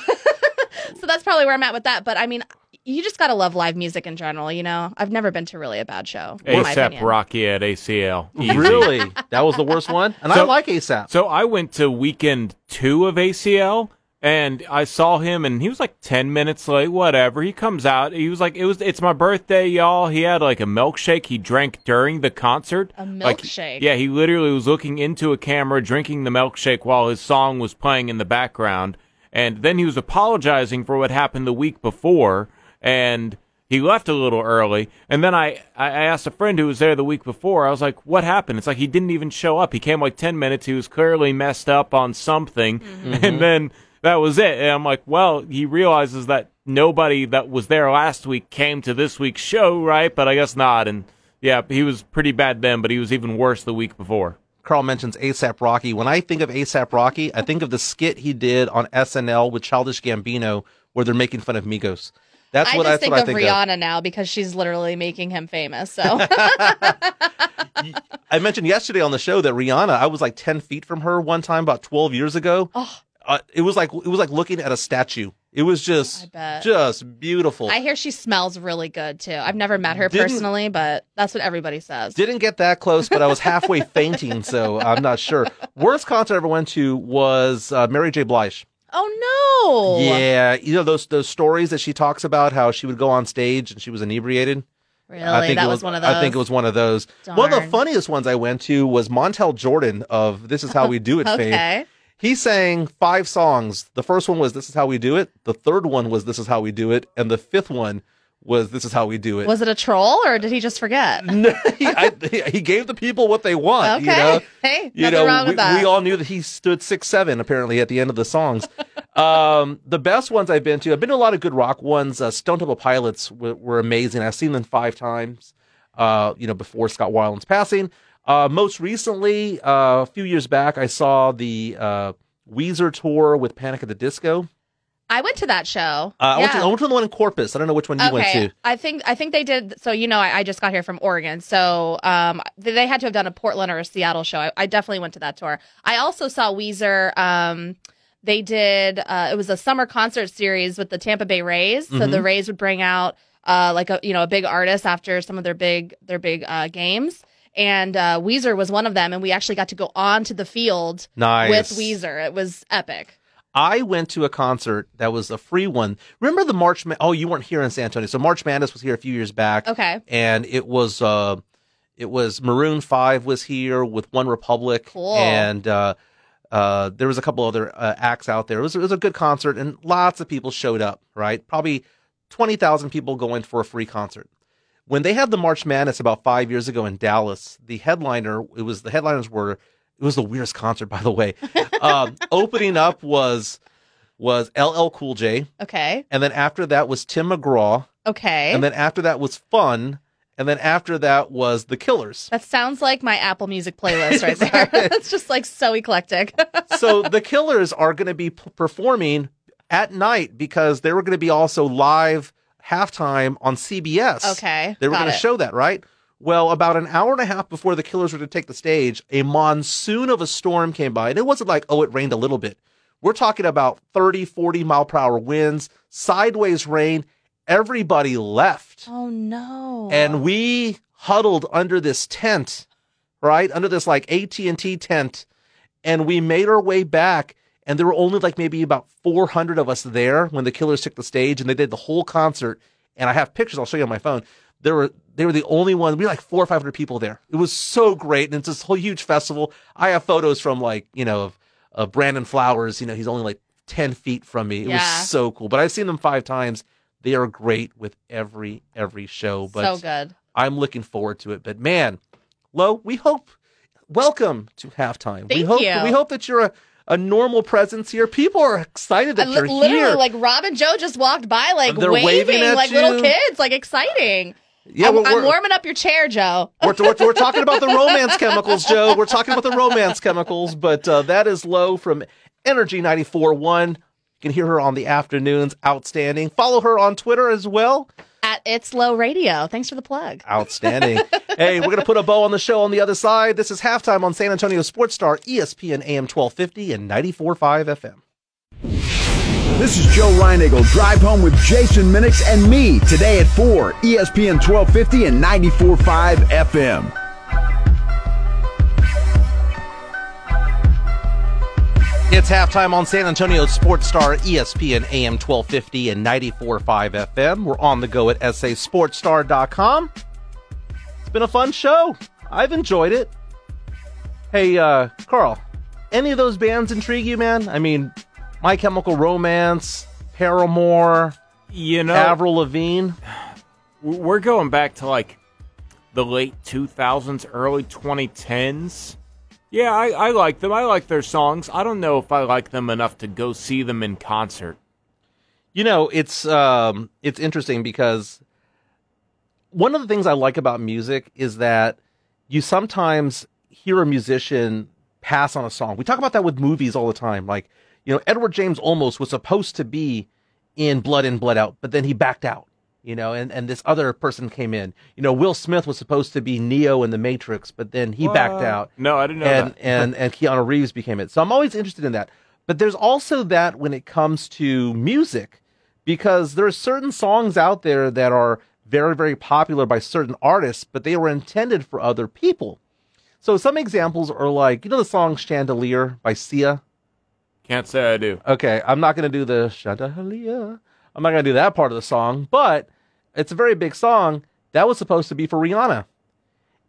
that's probably where I'm at with that. But I mean, you just got to love live music in general, you know? I've never been to really a bad show. ASAP Rocky at ACL. Easy. Really? That was the worst one? And so, I like ASAP. So I went to weekend 2 of ACL, and I saw him, and he was like 10 minutes late, whatever. He comes out. He was like, it's my birthday, y'all. He had like a milkshake he drank during the concert. A milkshake? Like, yeah, he literally was looking into a camera, drinking the milkshake while his song was playing in the background. And then he was apologizing for what happened the week before. And he left a little early. And then I asked a friend who was there the week before. I was like, what happened? It's like he didn't even show up. He came like 10 minutes. He was clearly messed up on something. Mm-hmm. And then that was it. And I'm like, well, he realizes that nobody that was there last week came to this week's show, right? But I guess not. And, yeah, he was pretty bad then, but he was even worse the week before. Carl mentions ASAP Rocky. When I think of ASAP Rocky, I think of the skit he did on SNL with Childish Gambino where they're making fun of Migos. I think of Rihanna now because she's literally making him famous. So I mentioned yesterday on the show that Rihanna, I was like 10 feet from her one time about 12 years ago. Oh. It was like looking at a statue. It was just beautiful. I hear she smells really good too. I've never met her personally, but that's what everybody says. Didn't get that close, but I was halfway fainting, so I'm not sure. Worst concert I ever went to was Mary J. Blige. Oh, no. Yeah. You know, those stories that she talks about, how she would go on stage and she was inebriated. Really? That was one of those? I think it was one of those. Darn. One of the funniest ones I went to was Montel Jordan of This Is How We Do It fame. He sang 5 songs. The first one was This Is How We Do It. The third one was This Is How We Do It. And the fifth one was This Is How We Do It. Was it a troll or did he just forget? No, he gave the people what they want. Okay. You know? Hey, nothing wrong with that. We all knew that he stood 6'7", apparently, at the end of the songs. The best ones I've been to a lot of good rock ones. Stone Temple Pilots were amazing. I've seen them 5 times, before Scott Weiland's passing. Most recently, a few years back, I saw the Weezer tour with Panic at the Disco. I went to that show. I went to the one in Corpus. I don't know which one you went to. I think they did. So, I just got here from Oregon. So they had to have done a Portland or a Seattle show. I definitely went to that tour. I also saw Weezer. They did. It was a summer concert series with the Tampa Bay Rays. So the Rays would bring out a big artist after some of their big games. And Weezer was one of them. And we actually got to go on to the field with Weezer. It was epic. I went to a concert that was a free one. Remember the March Madness? Oh, you weren't here in San Antonio. So March Madness was here a few years back. Okay. And it was Maroon 5 was here with One Republic. Cool. And there was a couple other acts out there. It was a good concert, and lots of people showed up, right? Probably 20,000 people going for a free concert. When they had the March Madness about 5 years ago in Dallas, the headliners were the weirdest concert, by the way. Opening up was LL Cool J. Okay. And then after that was Tim McGraw. Okay. And then after that was Fun. And then after that was The Killers. That sounds like my Apple Music playlist right there. It's just like so eclectic. So The Killers are going to be performing at night because they were going to be also live halftime on CBS. Okay. They were going to show that, right? Well, about an hour and a half before the Killers were to take the stage, a monsoon of a storm came by. And it wasn't like, oh, it rained a little bit. We're talking about 30, 40-mile-per-hour winds, sideways rain. Everybody left. Oh, no. And we huddled under this tent, right? Under this, like, AT&T tent. And we made our way back. And there were only, like, maybe about 400 of us there when the Killers took the stage. And they did the whole concert. And I have pictures. I'll show you on my phone. They were the only one. We had like 400 or 500 people there. It was so great, and it's this whole huge festival. I have photos from of Brandon Flowers. He's only like 10 feet from me. It was so cool. But I've seen them 5 times. They are great with every show. But so good. I'm looking forward to it. But man, Lo, welcome to halftime. Thank you. We hope that you're a normal presence here. People are excited that you're here. Literally, like Rob and Joe just walked by, like waving at like you. Little kids, like exciting. Yeah, I'm warming up your chair, Joe. We're talking about the romance chemicals, Joe. We're talking about the romance chemicals, but that is Lo from Energy 94.1. You can hear her on the afternoons. Outstanding. Follow her on Twitter as well. At It's Low Radio. Thanks for the plug. Outstanding. Hey, we're going to put a bow on the show on the other side. This is Halftime on San Antonio Sports Star, ESPN AM 1250 and 94.5 FM. This is Joe Reinagle. Drive home with Jason Minix and me today at 4, ESPN 1250 and 94.5 FM. It's Halftime on San Antonio Sports Star, ESPN AM 1250 and 94.5 FM. We're on the go at sasportstar.com. It's been a fun show. I've enjoyed it. Hey, Carl, any of those bands intrigue you, man? I mean, My Chemical Romance, Paramore, Avril Lavigne. We're going back to, like, the late 2000s, early 2010s. Yeah, I like them. I like their songs. I don't know if I like them enough to go see them in concert. You know, it's interesting because one of the things I like about music is that you sometimes hear a musician pass on a song. We talk about that with movies all the time. Like, you know, Edward James Olmos was supposed to be in Blood In, Blood Out, but then he backed out. You know, and this other person came in. You know, Will Smith was supposed to be Neo in The Matrix, but then he backed out. No, I didn't know that. and Keanu Reeves became it. So I'm always interested in that. But there's also that when it comes to music, because there are certain songs out there that are very, very popular by certain artists, but they were intended for other people. So some examples are like, you know the song Chandelier by Sia? Can't say I do. Okay, I'm not going to do the Chandelier. I'm not going to do that part of the song, but it's a very big song that was supposed to be for Rihanna.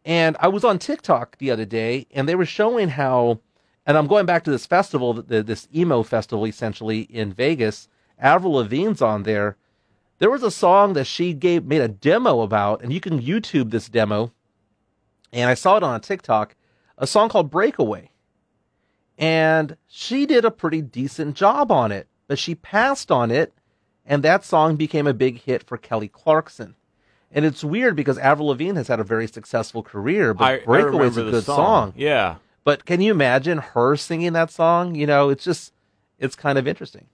And I was on TikTok the other day, and they were showing how, and I'm going back to this festival, this emo festival, essentially, in Vegas. Avril Lavigne's on there. There was a song that she made a demo about, and you can YouTube this demo. And I saw it on a TikTok, a song called Breakaway. And she did a pretty decent job on it, but she passed on it. And that song became a big hit for Kelly Clarkson. And it's weird because Avril Lavigne has had a very successful career, but Breakaway is a good song. Yeah. But can you imagine her singing that song? You know, it's just, it's kind of interesting.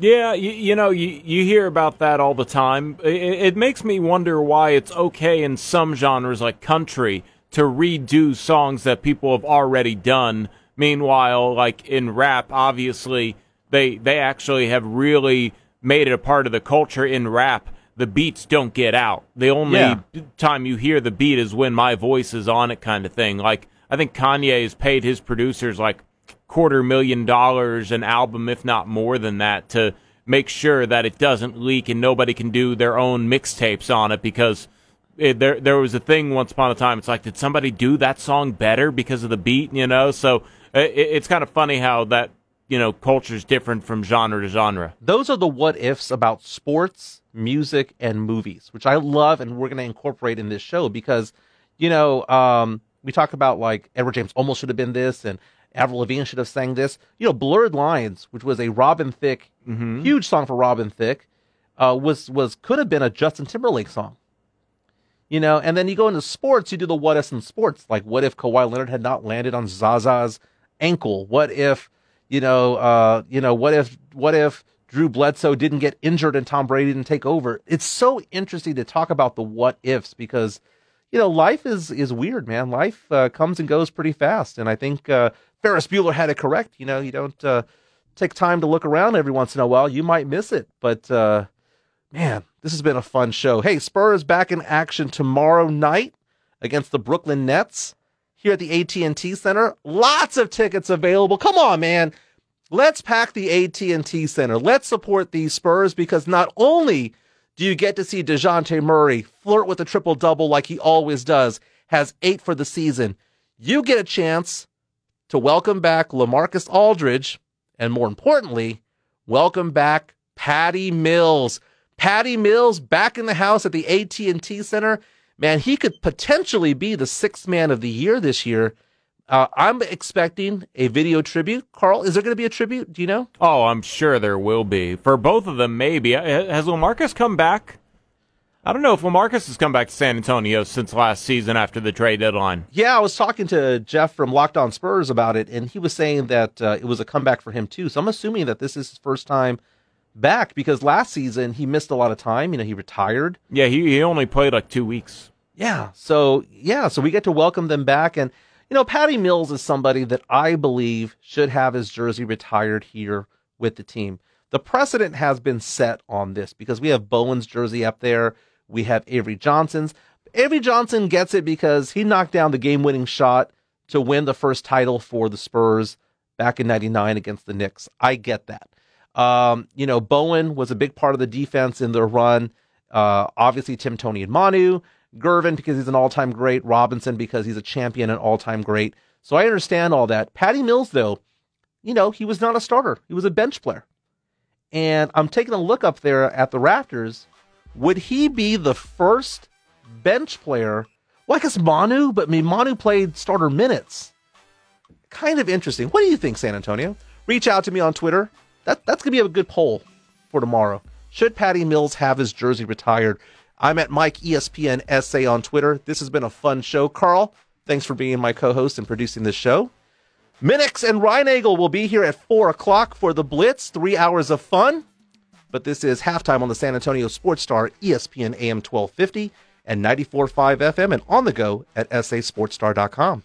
Yeah, you hear about that all the time. It makes me wonder why it's okay in some genres like country to redo songs that people have already done. Meanwhile, like in rap, obviously, they actually have really made it a part of the culture in rap. The beats don't get out. The only time you hear the beat is when my voice is on it, kind of thing. Like, I think Kanye has paid his producers like $250,000 an album, if not more than that, to make sure that it doesn't leak and nobody can do their own mixtapes on it, because there was a thing once upon a time. It's like, did somebody do that song better because of the beat, you know? So it's kind of funny how that, you know, culture's different from genre to genre. Those are the what-ifs about sports, music, and movies, which I love, and we're going to incorporate in this show because, you know, we talk about, like, Edward James Olmos should have been this, and Avril Lavigne should have sang this. You know, Blurred Lines, which was a Robin Thicke, huge song for Robin Thicke, was could have been a Justin Timberlake song. You know, and then you go into sports, you do the what-ifs in sports. Like, what if Kawhi Leonard had not landed on Zaza's ankle? What if... What if Drew Bledsoe didn't get injured and Tom Brady didn't take over? It's so interesting to talk about the what ifs because, you know, life is weird, man. Life comes and goes pretty fast, and I think Ferris Bueller had it correct. You know, you don't take time to look around every once in a while. You might miss it, but man, this has been a fun show. Hey, Spurs back in action tomorrow night against the Brooklyn Nets. Here at the AT&T Center, lots of tickets available. Come on, man. Let's pack the AT&T Center. Let's support these Spurs because not only do you get to see Dejounte Murray flirt with a triple-double like he always does, has 8 for the season, you get a chance to welcome back LaMarcus Aldridge, and more importantly, welcome back Patty Mills. Patty Mills back in the house at the AT&T Center. Man, he could potentially be the sixth man of the year this year. I'm expecting a video tribute. Carl, is there going to be a tribute? Do you know? Oh, I'm sure there will be. For both of them, maybe. Has LaMarcus come back? I don't know if LaMarcus has come back to San Antonio since last season after the trade deadline. Yeah, I was talking to Jeff from Locked On Spurs about it, and he was saying that it was a comeback for him, too. So I'm assuming that this is his first time back, because last season he missed a lot of time. You know, he retired. Yeah, he only played like 2 weeks. Yeah. So we get to welcome them back. And, you know, Patty Mills is somebody that I believe should have his jersey retired here with the team. The precedent has been set on this because we have Bowen's jersey up there. We have Avery Johnson's. Avery Johnson gets it because he knocked down the game-winning shot to win the first title for the Spurs back in 99 against the Knicks. I get that. You know, Bowen was a big part of the defense in their run. Obviously, Tim, Tony, and Manu. Gervin, because he's an all-time great. Robinson, because he's a champion and all-time great. So I understand all that. Patty Mills, though, you know, he was not a starter. He was a bench player. And I'm taking a look up there at the rafters. Would he be the first bench player? Well, I guess Manu, but Manu played starter minutes. Kind of interesting. What do you think, San Antonio? Reach out to me on Twitter. That's going to be a good poll for tomorrow. Should Patty Mills have his jersey retired? I'm at Mike ESPN SA on Twitter. This has been a fun show. Carl, thanks for being my co-host and producing this show. Minix and Reinagle will be here at 4 o'clock for the Blitz. 3 hours of fun. But this is Halftime on the San Antonio Sports Star, ESPN AM 1250 and 94.5 FM, and on the go at sasportstar.com.